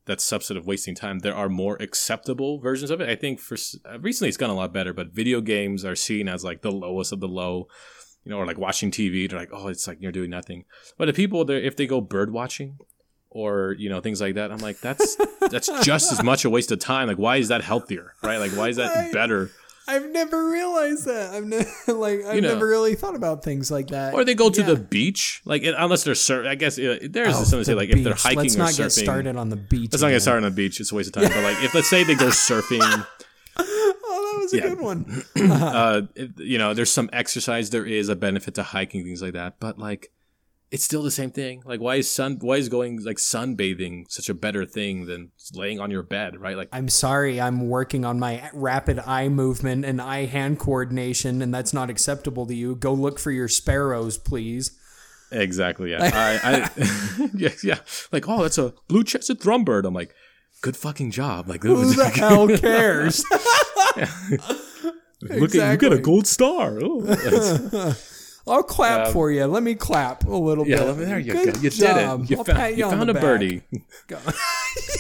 that subset of wasting time, there are more acceptable versions of it. I think for recently it's gone a lot better, but video games are seen as like the lowest of the low, you know, or like watching T V. They're like, oh, it's like you're doing nothing. But if people, if they go bird watching or, you know, things like that, I'm like, that's that's just as much a waste of time. Like, why is that healthier, right? Like, why is that I, better? I've never realized that. I've never, like, I've you know, never really thought about things like that. Or they go to yeah. the beach, like, unless they're surfing. I guess uh, there's oh, something to say, like, beach. if they're hiking let's or surfing. Let's not get started on the beach. Let's not get started on the beach. It's a waste of time. But, like, if let's say they go surfing. oh, that was a yeah. good one. uh, it, you know, there's some exercise. There is a benefit to hiking, things like that. But, like, it's still the same thing. Like, why is sun? Why is going, like, sunbathing such a better thing than laying on your bed, right? Like, I'm sorry, I'm working on my rapid eye movement and eye-hand coordination, and that's not acceptable to you. Go look for your sparrows, please. Exactly. Yeah. I, I, yeah, yeah. Like, oh, that's a blue-chested thrumbird. I'm like, good fucking job. Like, who the hell cares? yeah. Look exactly. at you got a gold star. Oh. I'll clap um, for you. Let me clap a little yeah, bit. Yeah, there you Good go. You job. did it. You I'll found, pat you, you on found the a back. birdie. you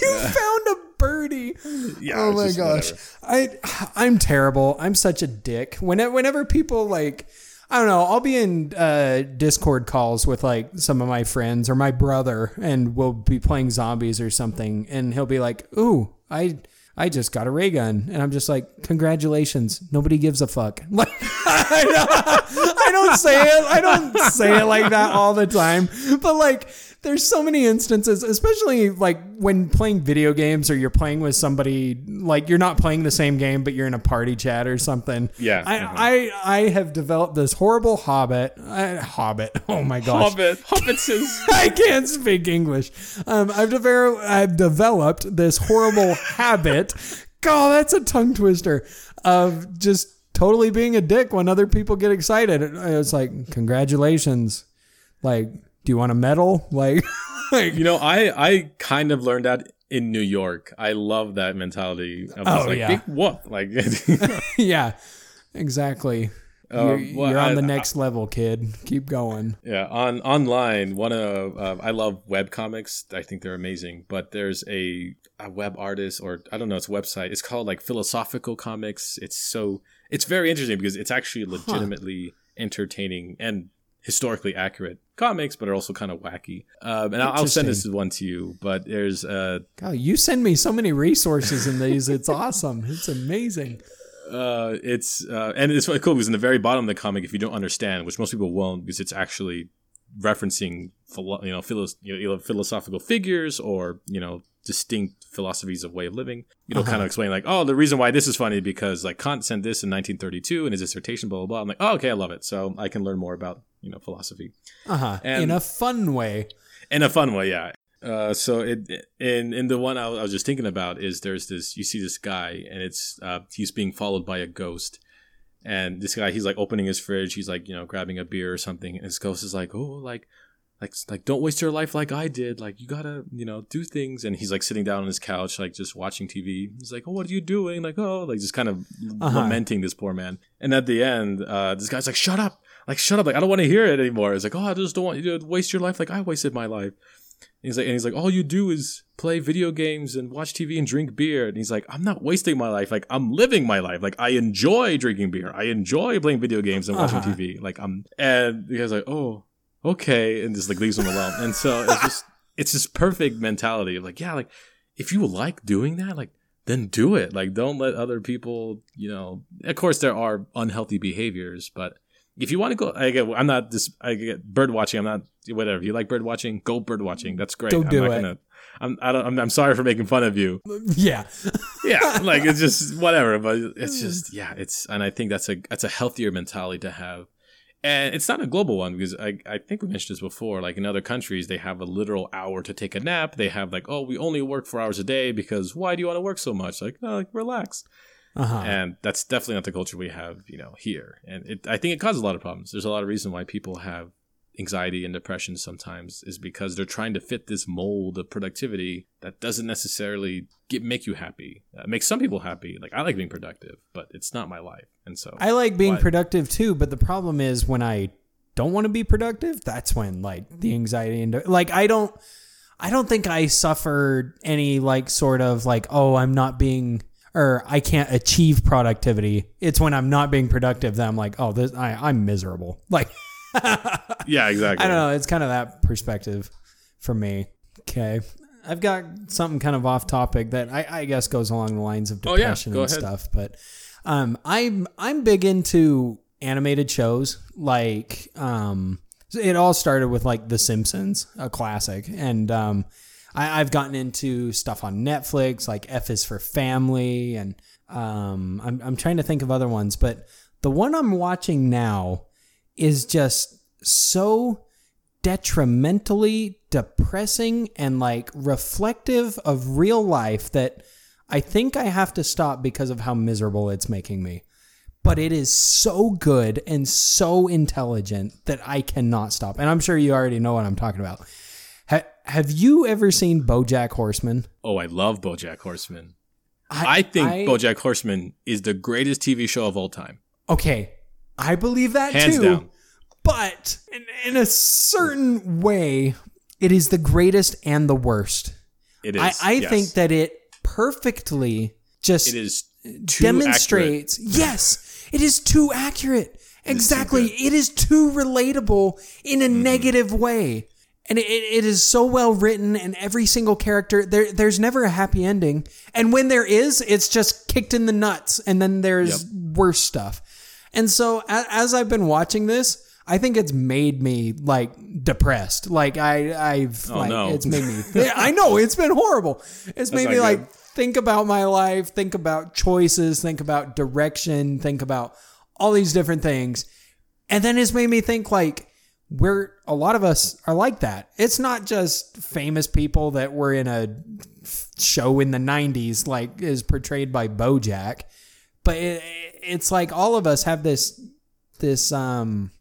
yeah. found a birdie. Yeah, oh my gosh. Whatever. I I'm terrible. I'm such a dick. Whenever whenever people like, I don't know, I'll be in uh, Discord calls with like some of my friends or my brother, and we'll be playing zombies or something, and he'll be like, "Ooh, I I just got a ray gun. And I'm just like, congratulations. Nobody gives a fuck. Like, I, don't, I don't say it. I don't say it like that all the time. But like, there's so many instances, especially like when playing video games or you're playing with somebody, like you're not playing the same game, but you're in a party chat or something. Yeah. I uh-huh. I, I have developed this horrible hobbit. Uh, hobbit. Oh my gosh. Hobbit. Hobbitses. I can't speak English. Um, I've, de- I've developed this horrible habit. God, that's a tongue twister of just totally being a dick when other people get excited. It's like, congratulations. Like, do you want a medal? Like, like, you know, I, I kind of learned that in New York. I love that mentality. I was oh, like, yeah. Big whoop. Like, yeah, exactly. Uh, you're, well, you're on I, the next I, level, kid. Keep going. Yeah. On online, one of, uh, I love web comics. I think they're amazing. But there's a, a web artist or I don't know, it's a website. It's called like Philosophical Comics. It's so, it's very interesting because it's actually legitimately huh. entertaining and historically accurate comics, but are also kind of wacky. Um, and I'll send this one to you, but there's uh God, you send me so many resources in these. It's awesome. It's amazing. Uh, it's, uh, and it's really cool because in the very bottom of the comic, if you don't understand, which most people won't, because it's actually referencing, philo- you know, philo- you know, philosophical figures or, you know, distinct philosophies of way of living, you know, uh-huh. kind of explain like, oh, the reason why this is funny is because like Kant sent this in nineteen thirty-two in his dissertation, blah, blah, blah. I'm like, oh, okay, I love it. So I can learn more about, you know, philosophy. Uh-huh. And in a fun way. In a fun way, yeah. Uh, so it in in the one I was just thinking about is there's this, you see this guy and it's uh, he's being followed by a ghost. And this guy, he's like opening his fridge. He's like, you know, grabbing a beer or something. And his ghost is like, oh, like, like, like, don't waste your life like I did. Like, you gotta, you know, do things. And he's like sitting down on his couch, like just watching T V. He's like, oh, what are you doing? Like, oh, like just kind of uh-huh. lamenting this poor man. And at the end, uh, this guy's like, shut up. Like, shut up. Like, I don't want to hear it anymore. It's like, oh, I just don't want you to waste your life like I wasted my life. And he's like, and he's like, all you do is play video games and watch T V and drink beer. And he's like, I'm not wasting my life. Like, I'm living my life. Like, I enjoy drinking beer. I enjoy playing video games and watching uh-huh. T V. Like, I'm, and the guy's like, oh, okay. And just like leaves him alone. And so it's just, it's this perfect mentality of like, yeah, like if you like doing that, like, then do it. Like, don't let other people, you know, of course there are unhealthy behaviors, but if you want to go, I get, I'm not this. I get bird watching. I'm not whatever. If you like bird watching, go bird watching. That's great. Don't I'm do not it. Gonna, I'm. I don't. I'm, I'm sorry for making fun of you. Yeah, yeah. Like it's just whatever. But it's just yeah. It's and I think that's a that's a healthier mentality to have. And it's not a global one because I I think we mentioned this before. Like in other countries, they have a literal hour to take a nap. They have like, oh, we only work four hours a day because why do you want to work so much? Like, oh, like relax. Uh-huh. And that's definitely not the culture we have, you know, here. And it, I think it causes a lot of problems. There's a lot of reason why people have anxiety and depression sometimes is because they're trying to fit this mold of productivity that doesn't necessarily get, make you happy. It makes some people happy. Like, I like being productive, but it's not my life. And so I like being but, productive too. But the problem is when I don't want to be productive, that's when like the anxiety and like I don't, I don't think I suffered any like sort of like, oh, I'm not being or I can't achieve productivity. It's when I'm not being productive that I'm like, oh, this, I, I'm miserable. Like, yeah, exactly. I don't know. It's kind of that perspective for me. Okay. I've got something kind of off topic that I, I guess goes along the lines of depression oh, yeah. and ahead. stuff. But um, I'm, I'm big into animated shows. Like um, it all started with like The Simpsons, a classic. And, um, I, I've gotten into stuff on Netflix, like F is for Family, and um, I'm, I'm trying to think of other ones. But the one I'm watching now is just so detrimentally depressing and like reflective of real life that I think I have to stop because of how miserable it's making me. But it is so good and so intelligent that I cannot stop. And I'm sure you already know what I'm talking about. Have you ever seen BoJack Horseman? Oh, I love BoJack Horseman. I, I think I, BoJack Horseman is the greatest T V show of all time. Okay, I believe that Hands too. Down. But in, in a certain way, it is the greatest and the worst. It is. I, I yes. think that it perfectly just it is too demonstrates. Accurate. Yes, it is too accurate. Exactly. It is too, it is too relatable in a mm-hmm. negative way. And it, it is so well written, and every single character, there there's never a happy ending. And when there is, it's just kicked in the nuts, and then there's yep. worse stuff. And so as I've been watching this, I think it's made me like depressed. Like I, I've, oh, like, no. it's made me, I know it's been horrible. It's That's made me like think about my life, think about choices, think about direction, think about all these different things. And then it's made me think like, we're, a lot of us are like that. It's not just famous people that were in a show in the nineties, like is portrayed by BoJack, but it, it's like all of us have this, this, um,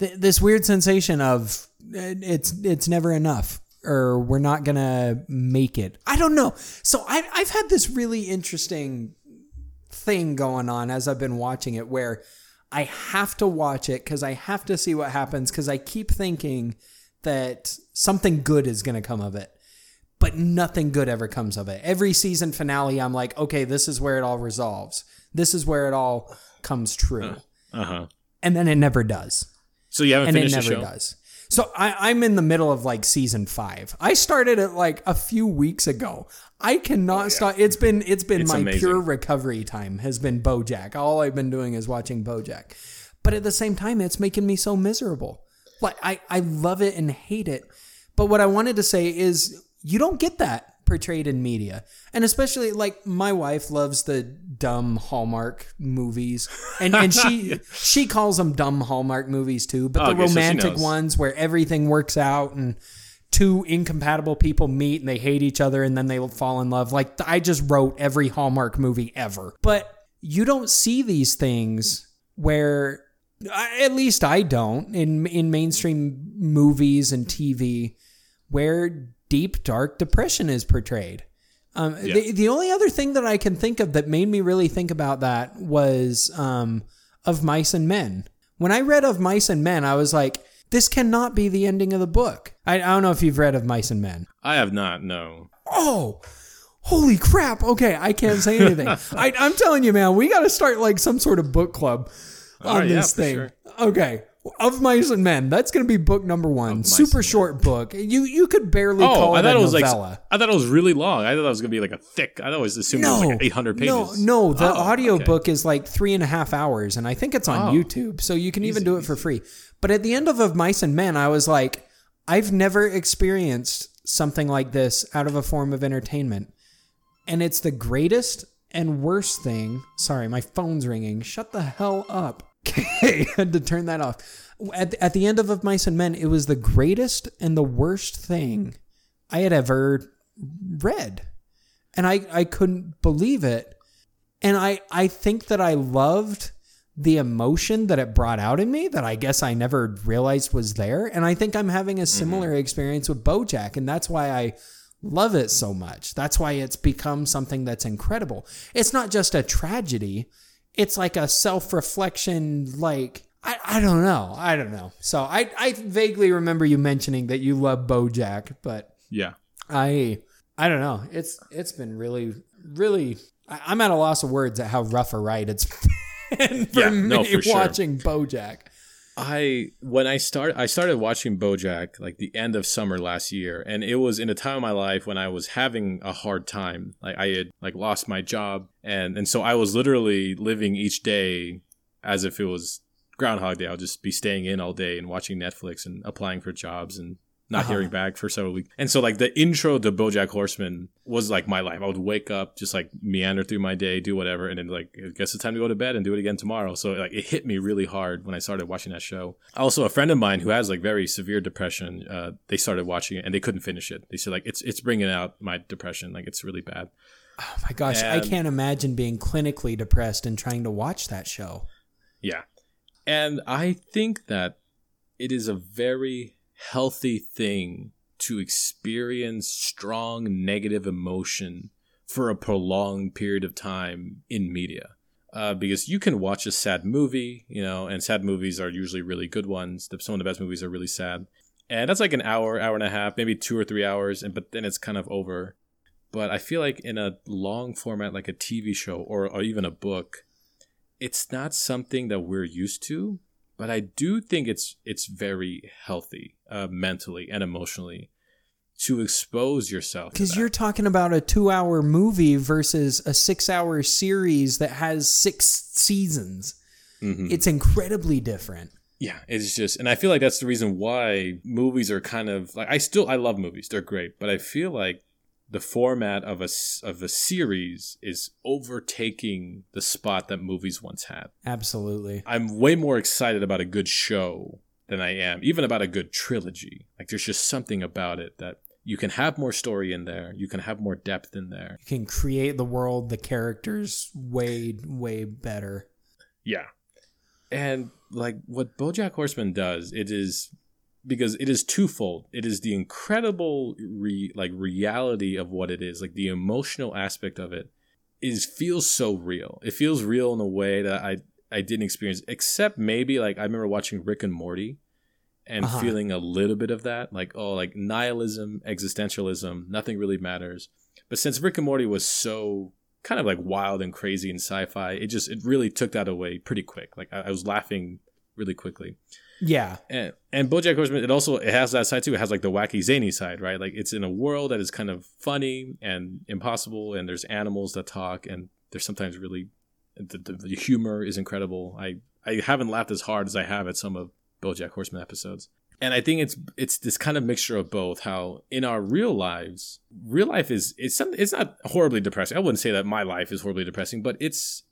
th- this weird sensation of it's, it's never enough, or we're not going to make it. I don't know. So I, I've had this really interesting thing going on as I've been watching it, where I have to watch it because I have to see what happens, because I keep thinking that something good is going to come of it, but nothing good ever comes of it. Every season finale, I'm like, okay, this is where it all resolves. This is where it all comes true. Uh-huh. And then it never does. So you haven't and finished the show? And it never does. So I, I'm in the middle of like season five. I started it like a few weeks ago. I cannot oh, yeah. stop. It's been it's been it's my amazing. pure recovery time has been BoJack. All I've been doing is watching BoJack. But at the same time, it's making me so miserable. Like I, I love it and hate it. But what I wanted to say is you don't get that portrayed in media. And especially like my wife loves the dumb Hallmark movies, and, and she she calls them dumb Hallmark movies too, but oh, the okay, romantic so ones where everything works out and two incompatible people meet and they hate each other and then they fall in love. Like I just wrote every Hallmark movie ever. But you don't see these things where, at least I don't, in in mainstream movies and T V, where deep, dark depression is portrayed. Um, yeah. the, the only other thing that I can think of that made me really think about that was um, Of Mice and Men. When I read Of Mice and Men, I was like, this cannot be the ending of the book. I, I don't know if you've read Of Mice and Men. I have not, no. Oh, holy crap. Okay, I can't say anything. I, I'm telling you, man, we got to start like some sort of book club on right, this yeah, thing. Sure. Okay. Of Mice and Men. That's going to be book number one. Super short book. You you could barely oh, call I thought it a it was novella. Like, I thought it was really long. I thought it was going to be like a thick. I always assumed no, it was like eight hundred pages. No, no. The oh, audiobook okay. is like three and a half hours, and I think it's on oh, YouTube, so you can easy, even do it for free. But at the end of Of Mice and Men, I was like, I've never experienced something like this out of a form of entertainment. And it's the greatest and worst thing. Sorry, my phone's ringing. Shut the hell up. Okay, I had to turn that off. At, at the end of Of Mice and Men, it was the greatest and the worst thing I had ever read. And I, I couldn't believe it. And I, I think that I loved the emotion that it brought out in me that I guess I never realized was there. And I think I'm having a similar mm-hmm. experience with BoJack. And that's why I love it so much. That's why it's become something that's incredible. It's not just a tragedy. It's like a self-reflection, like, I, I don't know. I don't know. So I, I vaguely remember you mentioning that you love BoJack, but yeah, I I don't know. It's It's been really, really, I, I'm at a loss of words at how rough a ride it's been for yeah, me no, for watching sure. BoJack. I, when I started, I started watching BoJack like the end of summer last year. And it was in a time of my life when I was having a hard time. Like I had like lost my job. And, and so I was literally living each day as if it was Groundhog Day. I'll just be staying in all day and watching Netflix and applying for jobs and not uh-huh. hearing back for several weeks. And so like the intro to BoJack Horseman was like my life. I would wake up, just like meander through my day, do whatever. And then like, I guess it's time to go to bed and do it again tomorrow. So like it hit me really hard when I started watching that show. Also, a friend of mine who has like very severe depression, uh, they started watching it and they couldn't finish it. They said like, it's, it's bringing out my depression. Like it's really bad. Oh my gosh. And I can't imagine being clinically depressed and trying to watch that show. Yeah. And I think that it is a very healthy thing to experience strong negative emotion for a prolonged period of time in media, uh, because you can watch a sad movie, you know, and sad movies are usually really good ones. Some of the best movies are really sad, and that's like an hour, hour and a half, maybe two or three hours, and but then it's kind of over. But I feel like in a long format, like a T V show or, or even a book, it's not something that we're used to. But I do think it's it's very healthy uh, mentally and emotionally to expose yourself. Because you're talking about a two-hour movie versus a six-hour series that has six seasons. Mm-hmm. It's incredibly different. Yeah, it's just, and I feel like that's the reason why movies are kind of like, I still, I love movies. They're great. But I feel like the format of a, of a series is overtaking the spot that movies once had. Absolutely. I'm way more excited about a good show than I am, even about a good trilogy. Like there's just something about it that you can have more story in there. You can have more depth in there. You can create the world, the characters way, way better. Yeah. And like what BoJack Horseman does, it is because it is twofold. It is the incredible re, like reality of what it is, like the emotional aspect of it is feels so real. It feels real in a way that I, I didn't experience, except maybe like I remember watching Rick and Morty and uh-huh. feeling a little bit of that, like, oh, like nihilism, existentialism, nothing really matters. But since Rick and Morty was so kind of like wild and crazy and sci-fi, it just, it really took that away pretty quick. Like I, I was laughing really quickly. Yeah. And, and BoJack Horseman, it also, it has that side too. It has like the wacky zany side, right? Like it's in a world that is kind of funny and impossible, and there's animals that talk, and there's sometimes really, the, the, the humor is incredible. I, I haven't laughed as hard as I have at some of BoJack Horseman episodes. And I think it's it's this kind of mixture of both. How in our real lives, real life is it's something. It's not horribly depressing. I wouldn't say that my life is horribly depressing, but it's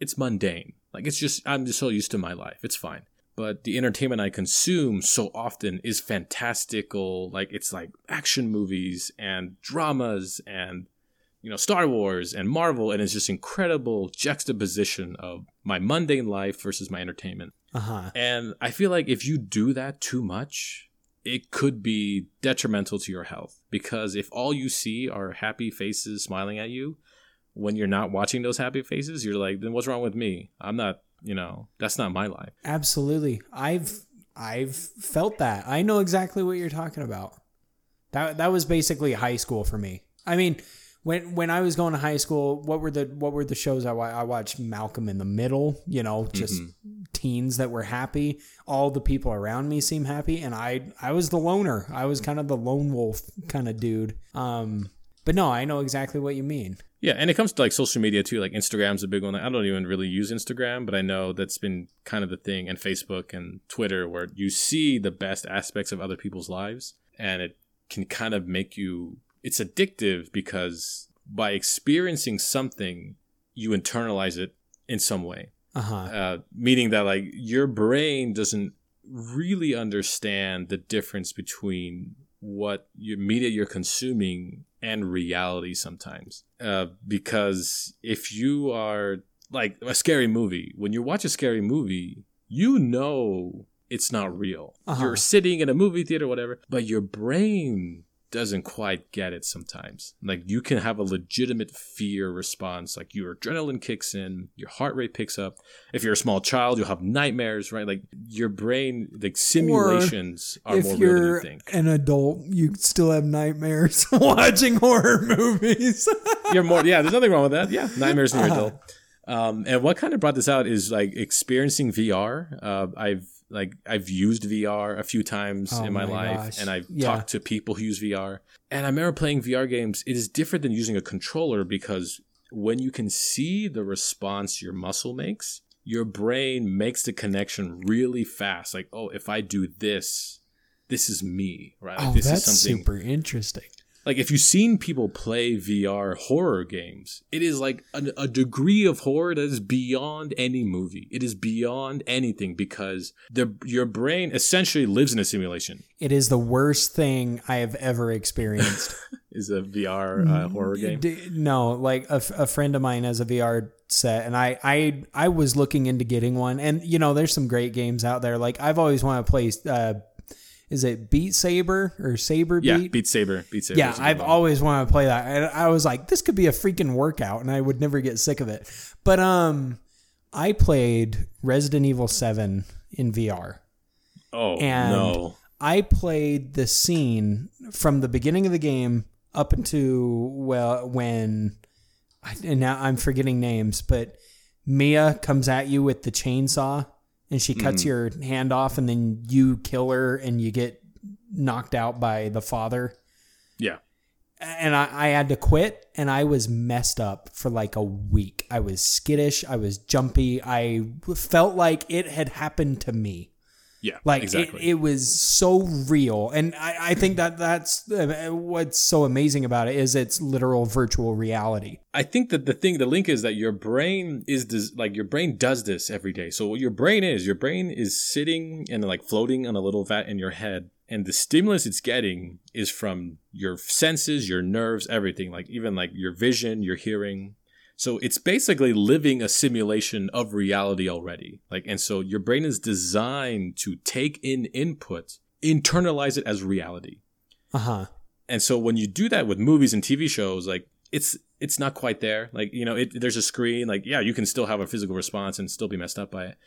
it's mundane. Like it's just I'm just so used to my life. It's fine. But the entertainment I consume so often is fantastical. Like it's like action movies and dramas and you know Star Wars and Marvel, and it's just incredible juxtaposition of my mundane life versus my entertainment. Uh-huh. And I feel like if you do that too much, it could be detrimental to your health, because if all you see are happy faces smiling at you when you're not watching those happy faces, you're like, then what's wrong with me? I'm not, you know, that's not my life. Absolutely. I've I've felt that. I know exactly what you're talking about. That that was basically high school for me. I mean, When when I was going to high school, what were the what were the shows I watched? I watched Malcolm in the Middle, you know, just mm-hmm. teens that were happy. All the people around me seemed happy, and I I was the loner. I was kind of the lone wolf kind of dude. Um, but no, I know exactly what you mean. Yeah, and it comes to like social media too. Like Instagram's a big one. I don't even really use Instagram, but I know that's been kind of the thing, and Facebook and Twitter, where you see the best aspects of other people's lives, and it can kind of make you. It's addictive because by experiencing something, you internalize it in some way. Uh-huh. Uh, meaning that like your brain doesn't really understand the difference between what your media you're consuming and reality sometimes. Uh, because if you are like a scary movie, when you watch a scary movie, you know it's not real. Uh-huh. You're sitting in a movie theater, whatever, but your brain doesn't quite get it sometimes. Like you can have a legitimate fear response. Like your adrenaline kicks in, your heart rate picks up. If you're a small child, you'll have nightmares, right? Like your brain, like simulations or are more real than you think. If you're an adult, you still have nightmares watching horror movies. You're more, yeah, there's nothing wrong with that. Yeah, nightmares in your adult. Um, and what kind of brought this out is like experiencing V R. Uh, I've Like I've used V R a few times oh in my, my life gosh. and I've yeah. talked to people who use V R, and I remember playing V R games. It is different than using a controller, because when you can see the response your muscle makes, your brain makes the connection really fast. Like, oh, if I do this, this is me, right? Like, oh, this that's is something super interesting. Like if you've seen people play V R horror games, it is like a, a degree of horror that is beyond any movie. It is beyond anything, because the your brain essentially lives in a simulation. It is the worst thing I have ever experienced. Is a V R uh, horror game? No, like a, a friend of mine has a V R set, and I, I I was looking into getting one. And you know, there's some great games out there. Like I've always wanted to play. Uh, Is it Beat Saber or Saber Beat? Yeah, Beat Saber. Beat Saber. Yeah, I've one. always wanted to play that. And I was like, this could be a freaking workout, and I would never get sick of it. But um, I played Resident Evil seven in V R. Oh, and no. I played the scene from the beginning of the game up into, well, when, and now I'm forgetting names, but Mia comes at you with the chainsaw. and she cuts mm. your hand off, and then you kill her and you get knocked out by the father. Yeah. And I, I had to quit, and I was messed up for like a week. I was skittish. I was jumpy. I felt like it had happened to me. Yeah, like exactly. it, it was so real. And I, I think that that's what's so amazing about it is it's literal virtual reality. I think that the thing, the link is that your brain is this, like your brain does this every day. So what your brain is, your brain is sitting and like floating on a little vat in your head. And the stimulus it's getting is from your senses, your nerves, everything, like even like your vision, your hearing. So it's basically living a simulation of reality already. Like, and so your brain is designed to take in input, internalize it as reality. Uh-huh. And so when you do that with movies and T V shows, like it's it's not quite there. Like, you know, it, there's a screen. Like, yeah, you can still have a physical response and still be messed up by it.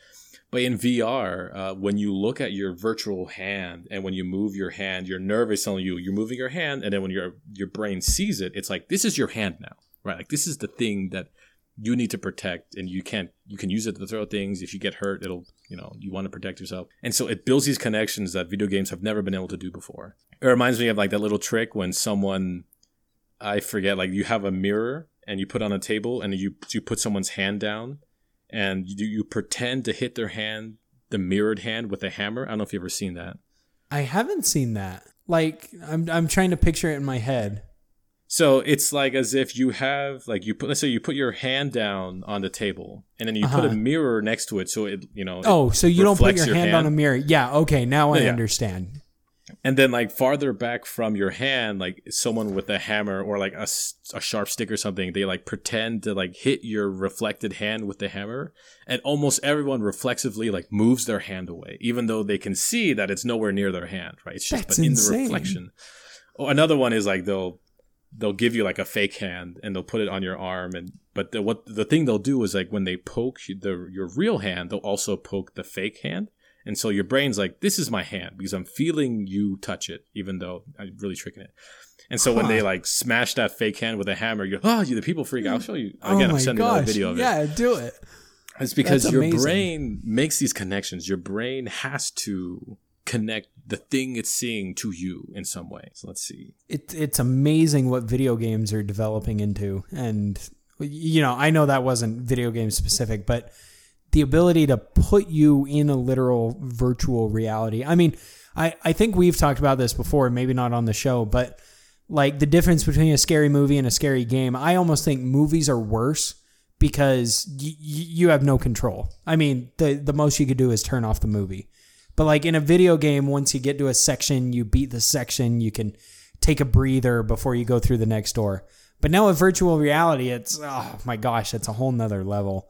But in V R, uh, when you look at your virtual hand and when you move your hand, your nerve is telling you you're moving your hand. And then when your your brain sees it, it's like, this is your hand now. Right, like this is the thing that you need to protect, and you can't. You can use it to throw things. If you get hurt, it'll, you know, you want to protect yourself, and so it builds these connections that video games have never been able to do before. It reminds me of like that little trick when someone, I forget, like you have a mirror and you put on a table and you you put someone's hand down, and you you pretend to hit their hand, the mirrored hand, with a hammer. I don't know if you've ever seen that. I haven't seen that. Like I'm I'm trying to picture it in my head. So it's like as if you have like you put let's say you put your hand down on the table and then you uh-huh. put a mirror next to it so it you know oh so you don't put your, your hand, hand on a mirror yeah okay now I yeah. understand. And then like farther back from your hand, like someone with a hammer or like a, a sharp stick or something, they like pretend to like hit your reflected hand with the hammer, and almost everyone reflexively like moves their hand away even though they can see that it's nowhere near their hand, right? It's just That's but in insane. The reflection. Oh, another one is like they'll They'll give you like a fake hand and they'll put it on your arm. And but the, what the thing they'll do is like when they poke the, your real hand, they'll also poke the fake hand. And so your brain's like, this is my hand because I'm feeling you touch it, even though I'm really tricking it. And so huh. when they like smash that fake hand with a hammer, you oh, you the people freak out. I'll show you. Again, oh I'm sending gosh. a video of it. Yeah, do it. It's because That's your amazing. brain makes these connections. Your brain has to connect the thing it's seeing to you in some way. So let's see. It, it's amazing what video games are developing into. And, you know, I know that wasn't video game specific, but the ability to put you in a literal virtual reality. I mean, I, I think we've talked about this before, maybe not on the show, but like the difference between a scary movie and a scary game, I almost think movies are worse because y- you have no control. I mean, the, the most you could do is turn off the movie. But like in a video game, once you get to a section, you beat the section, you can take a breather before you go through the next door. But now with virtual reality, it's, oh my gosh, it's a whole nother level.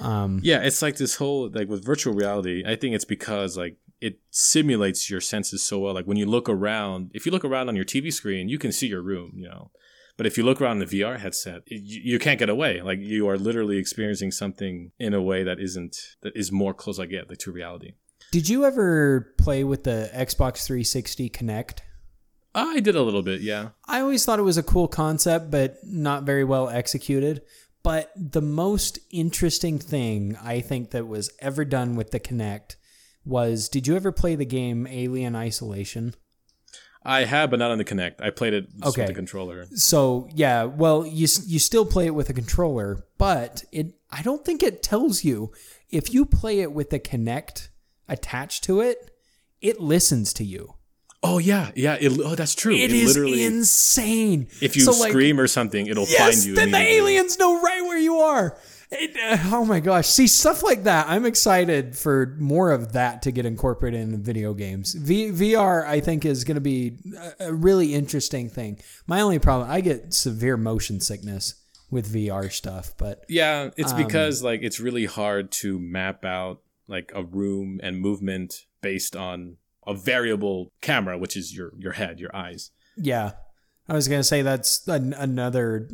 Um, yeah, it's like this whole, like with virtual reality, I think it's because like it simulates your senses so well. Like when you look around, if you look around on your T V screen, you can see your room, you know. But if you look around the V R headset, you, you can't get away. Like you are literally experiencing something in a way that isn't, that is more close, I get, like to reality. Did you ever play with the Xbox three sixty Kinect? I did a little bit, yeah. I always thought it was a cool concept, but not very well executed. But the most interesting thing I think that was ever done with the Kinect was, did you ever play the game Alien Isolation? I have, but not on the Kinect. I played it just okay. with the controller. So, yeah, well, you you still play it with a controller, but it I don't think it tells you. If you play it with the Kinect attached to it, it listens to you. Oh yeah, yeah. It, oh, that's true. It, it is literally insane. If you so, scream like, or something, it'll yes, find you. Then the aliens know right where you are. It, uh, oh my gosh! See, stuff like that. I'm excited for more of that to get incorporated in video games. V- VR, I think, is going to be a, a really interesting thing. My only problem, I get severe motion sickness with V R stuff, but yeah, it's um, because like it's really hard to map out like a room and movement based on a variable camera, which is your, your head, your eyes. Yeah. I was going to say that's an, another,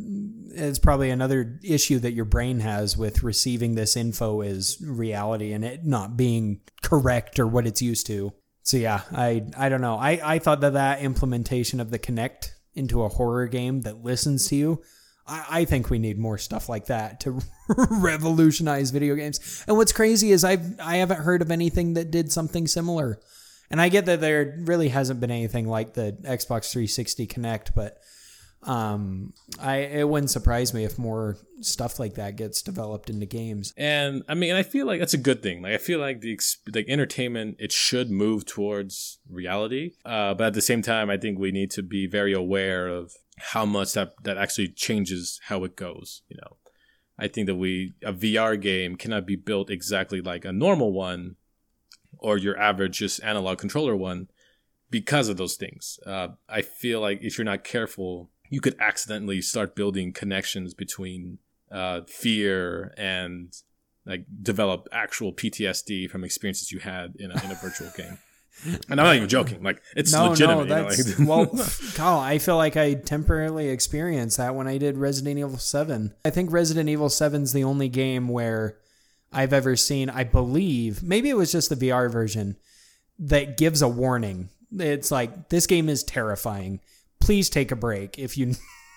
it's probably another issue that your brain has with receiving this info is reality and it not being correct or what it's used to. So yeah, I, I don't know. I, I thought that that implementation of the Kinect into a horror game that listens to you, I, I think we need more stuff like that to revolutionize video games. And what's crazy is I've I haven't heard of anything that did something similar. And I get that there really hasn't been anything like the Xbox three sixty Kinect, but um, I it wouldn't surprise me if more stuff like that gets developed into games. And I mean, I feel like that's a good thing. Like I feel like the like entertainment, it should move towards reality. Uh, but at the same time, I think we need to be very aware of how much that, that actually changes how it goes. You know, I think that we a V R game cannot be built exactly like a normal one, or your average just analog controller one, because of those things. Uh, I feel like if you're not careful, you could accidentally start building connections between uh, fear and like develop actual P T S D from experiences you had in a, in a virtual game. And I'm not even joking. Like it's no, legitimate. No, that's, you know, like, well, Kyle, I feel like I temporarily experienced that when I did Resident Evil seven. I think Resident Evil seven is the only game where I've ever seen, I believe, maybe it was just the V R version, that gives a warning. It's like, this game is terrifying. Please take a break if you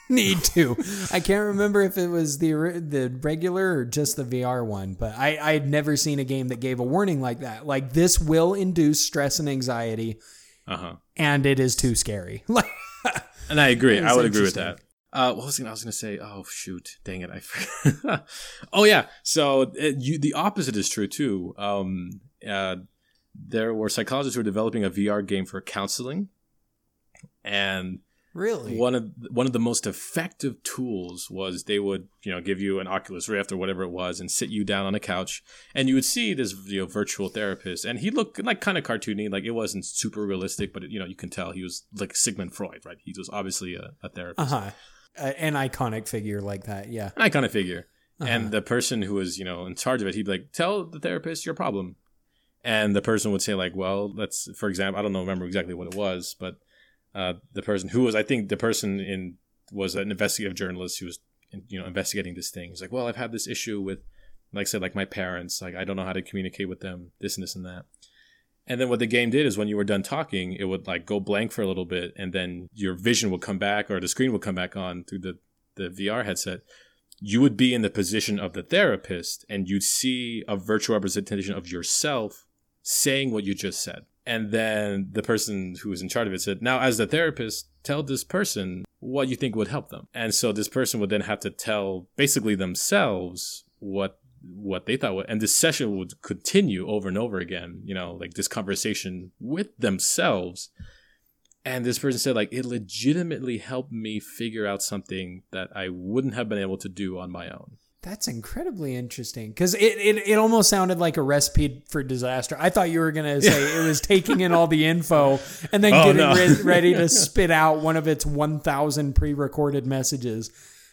need to. I can't remember if it was the the regular or just the V R one, but I, I had never seen a game that gave a warning like that. Like, this will induce stress and anxiety, uh-huh. and it is too scary. And I agree. I would agree with that. Uh, what was I going to say? Oh, shoot. Dang it. I forgot. Oh, yeah. So it, you, the opposite is true, too. Um, uh, there were psychologists who were developing a V R game for counseling. And really, one of one of the most effective tools was they would, you know, give you an Oculus Rift or whatever it was and sit you down on a couch. And you would see this, you know, virtual therapist. And he looked like kind of cartoony. Like it wasn't super realistic, but, it, you know, you can tell he was like Sigmund Freud, right? He was obviously a, a therapist. Uh-huh. Uh, an iconic figure like that, yeah. An iconic figure. Uh-huh. And the person who was, you know, in charge of it, he'd be like, tell the therapist your problem. And the person would say like, well, let's, for example, I don't know, remember exactly what it was, but uh, the person who was, I think the person in was an investigative journalist who was, you know, investigating this thing. He's like, well, I've had this issue with, like I said, like my parents, like I don't know how to communicate with them, this and this and that. And then what the game did is when you were done talking, it would like go blank for a little bit and then your vision would come back or the screen would come back on through the, the V R headset. You would be in the position of the therapist and you'd see a virtual representation of yourself saying what you just said. And then the person who was in charge of it said, now as the therapist, tell this person what you think would help them. And so this person would then have to tell basically themselves what what they thought, and this session would continue over and over again, you know, like this conversation with themselves. And this person said, like, it legitimately helped me figure out something that I wouldn't have been able to do on my own. That's incredibly interesting because it, it, it almost sounded like a recipe for disaster. I thought you were going to say it was taking in all the info and then oh, getting no. re- ready to spit out one of its one thousand pre-recorded messages.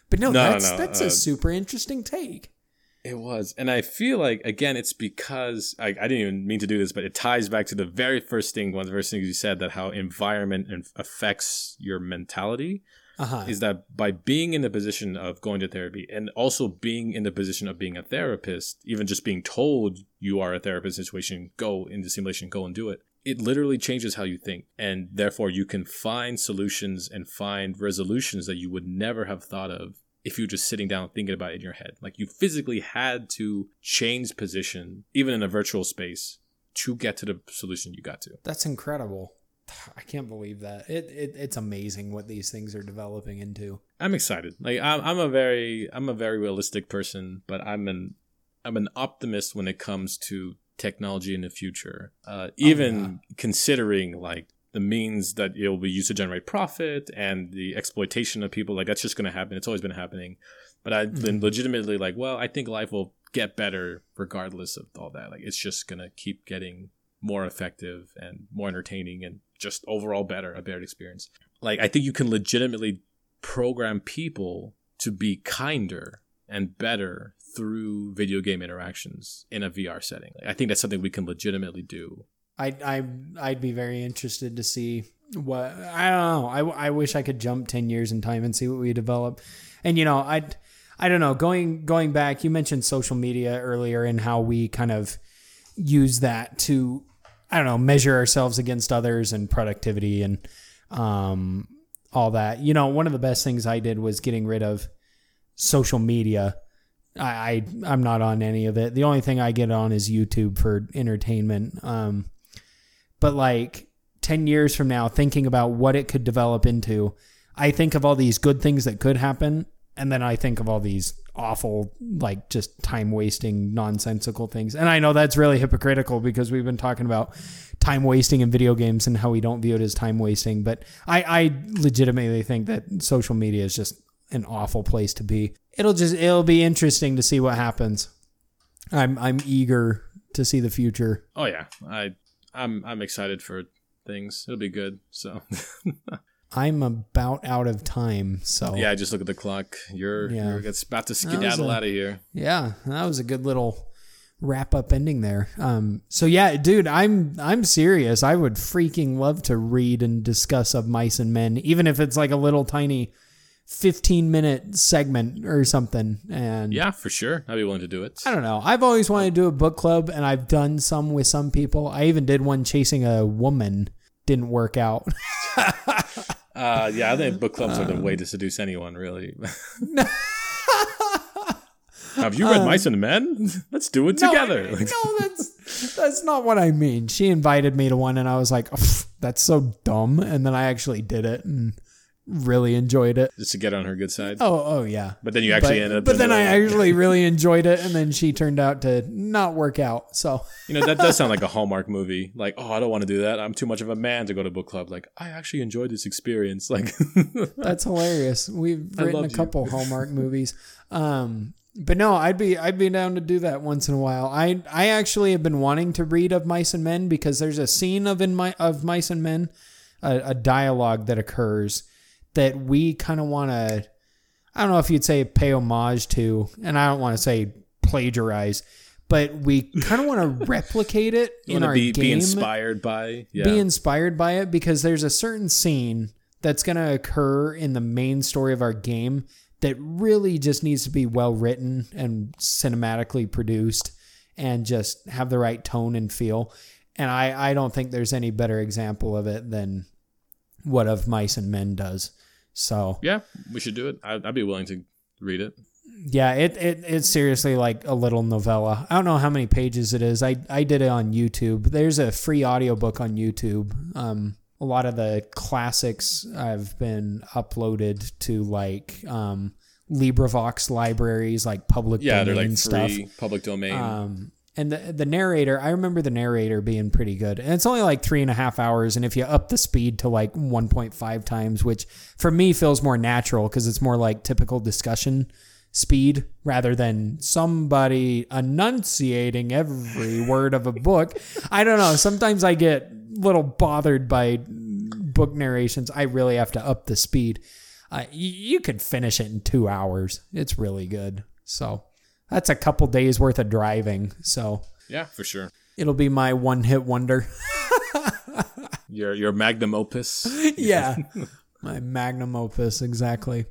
But no, no that's, no, that's uh, a super interesting take. It was. And I feel like, again, it's because I, I didn't even mean to do this, but it ties back to the very first thing, one of the first things you said, that how environment affects your mentality uh-huh. is that by being in the position of going to therapy and also being in the position of being a therapist, even just being told you are a therapist situation, go into simulation, go and do it. It literally changes how you think. And therefore, you can find solutions and find resolutions that you would never have thought of if you're just sitting down thinking about it in your head. Like you physically had to change position, even in a virtual space, to get to the solution you got to. That's incredible. I can't believe that. It, it it's amazing what these things are developing into. I'm excited. Like I'm, I'm a very I'm a very realistic person, but I'm an I'm an optimist when it comes to technology in the future. Uh, even oh, yeah. considering like the means that it will be used to generate profit and the exploitation of people, like that's just going to happen. It's always been happening. But I've mm-hmm. been legitimately like, well, I think life will get better regardless of all that. Like it's just going to keep getting more effective and more entertaining and just overall better, a better experience. Like I think you can legitimately program people to be kinder and better through video game interactions in a V R setting. Like, I think that's something we can legitimately do. I I I'd be very interested to see what I don't know. I, I wish I could jump ten years in time and see what we develop. And you know, I I don't know. Going going back, you mentioned social media earlier and how we kind of use that to I don't know measure ourselves against others and productivity and um all that. You know, one of the best things I did was getting rid of social media. I, I I'm not on any of it. The only thing I get on is YouTube for entertainment. Um, but like ten years from now, thinking about what it could develop into, I think of all these good things that could happen. And then I think of all these awful, like just time wasting, nonsensical things. And I know that's really hypocritical because we've been talking about time wasting in video games and how we don't view it as time wasting. But I, I legitimately think that social media is just an awful place to be. It'll just, it'll be interesting to see what happens. I'm, I'm eager to see the future. Oh yeah. I, I'm, I'm excited for things. It'll be good. So I'm about out of time, so... Yeah, just look at the clock. You're, yeah. you're about to skedaddle a, out of here. Yeah, that was a good little wrap-up ending there. Um, so, yeah, dude, I'm I'm serious. I would freaking love to read and discuss Of Mice and Men, even if it's like a little tiny fifteen-minute segment or something. And yeah, for sure. I'd be willing to do it. I don't know. I've always wanted to do a book club, and I've done some with some people. I even did one chasing a woman. Didn't work out. Uh, yeah, I think book clubs are the way to seduce anyone, really. Have you read um, Mice and Men? Let's do it no, together. I, no, that's that's not what I mean. She invited me to one, and I was like, that's so dumb. And then I actually did it and really enjoyed it. Just to get on her good side? Oh, oh yeah. But then you actually but, ended up... But then I like, actually really enjoyed it, and then she turned out to not work out, so... You know, that does sound like a Hallmark movie. Like, oh, I don't want to do that. I'm too much of a man to go to book club. Like, I actually enjoyed this experience. Like, that's hilarious. We've written a couple Hallmark movies. Um, but no, I'd be I'd be down to do that once in a while. I I actually have been wanting to read Of Mice and Men because there's a scene of, in my, of Mice and Men, a, a dialogue that occurs... that we kind of want to, I don't know if you'd say pay homage to, and I don't want to say plagiarize, but we kind of want to replicate it in our be, game. Be inspired by. Yeah. Be inspired by it because there's a certain scene that's going to occur in the main story of our game that really just needs to be well written and cinematically produced and just have the right tone and feel. And I, I don't think there's any better example of it than what Of Mice and Men does. So yeah, we should do it. I'd, I'd be willing to read it. Yeah, it, it it's seriously like a little novella. I don't know how many pages it is. I, I did it on YouTube. There's a free audiobook on YouTube. Um, a lot of the classics have been uploaded to like um, LibriVox libraries, like public yeah, domain they're like stuff. Free public domain. Um, and the, the narrator, I remember the narrator being pretty good. And it's only like three and a half hours. And if you up the speed to like one point five times, which for me feels more natural because it's more like typical discussion speed rather than somebody enunciating every word of a book. I don't know. Sometimes I get a little bothered by book narrations. I really have to up the speed. Uh, you could finish it in two hours. It's really good. So. That's a couple days worth of driving. So yeah, for sure. It'll be my one hit wonder. your your magnum opus. Yeah. My magnum opus, exactly.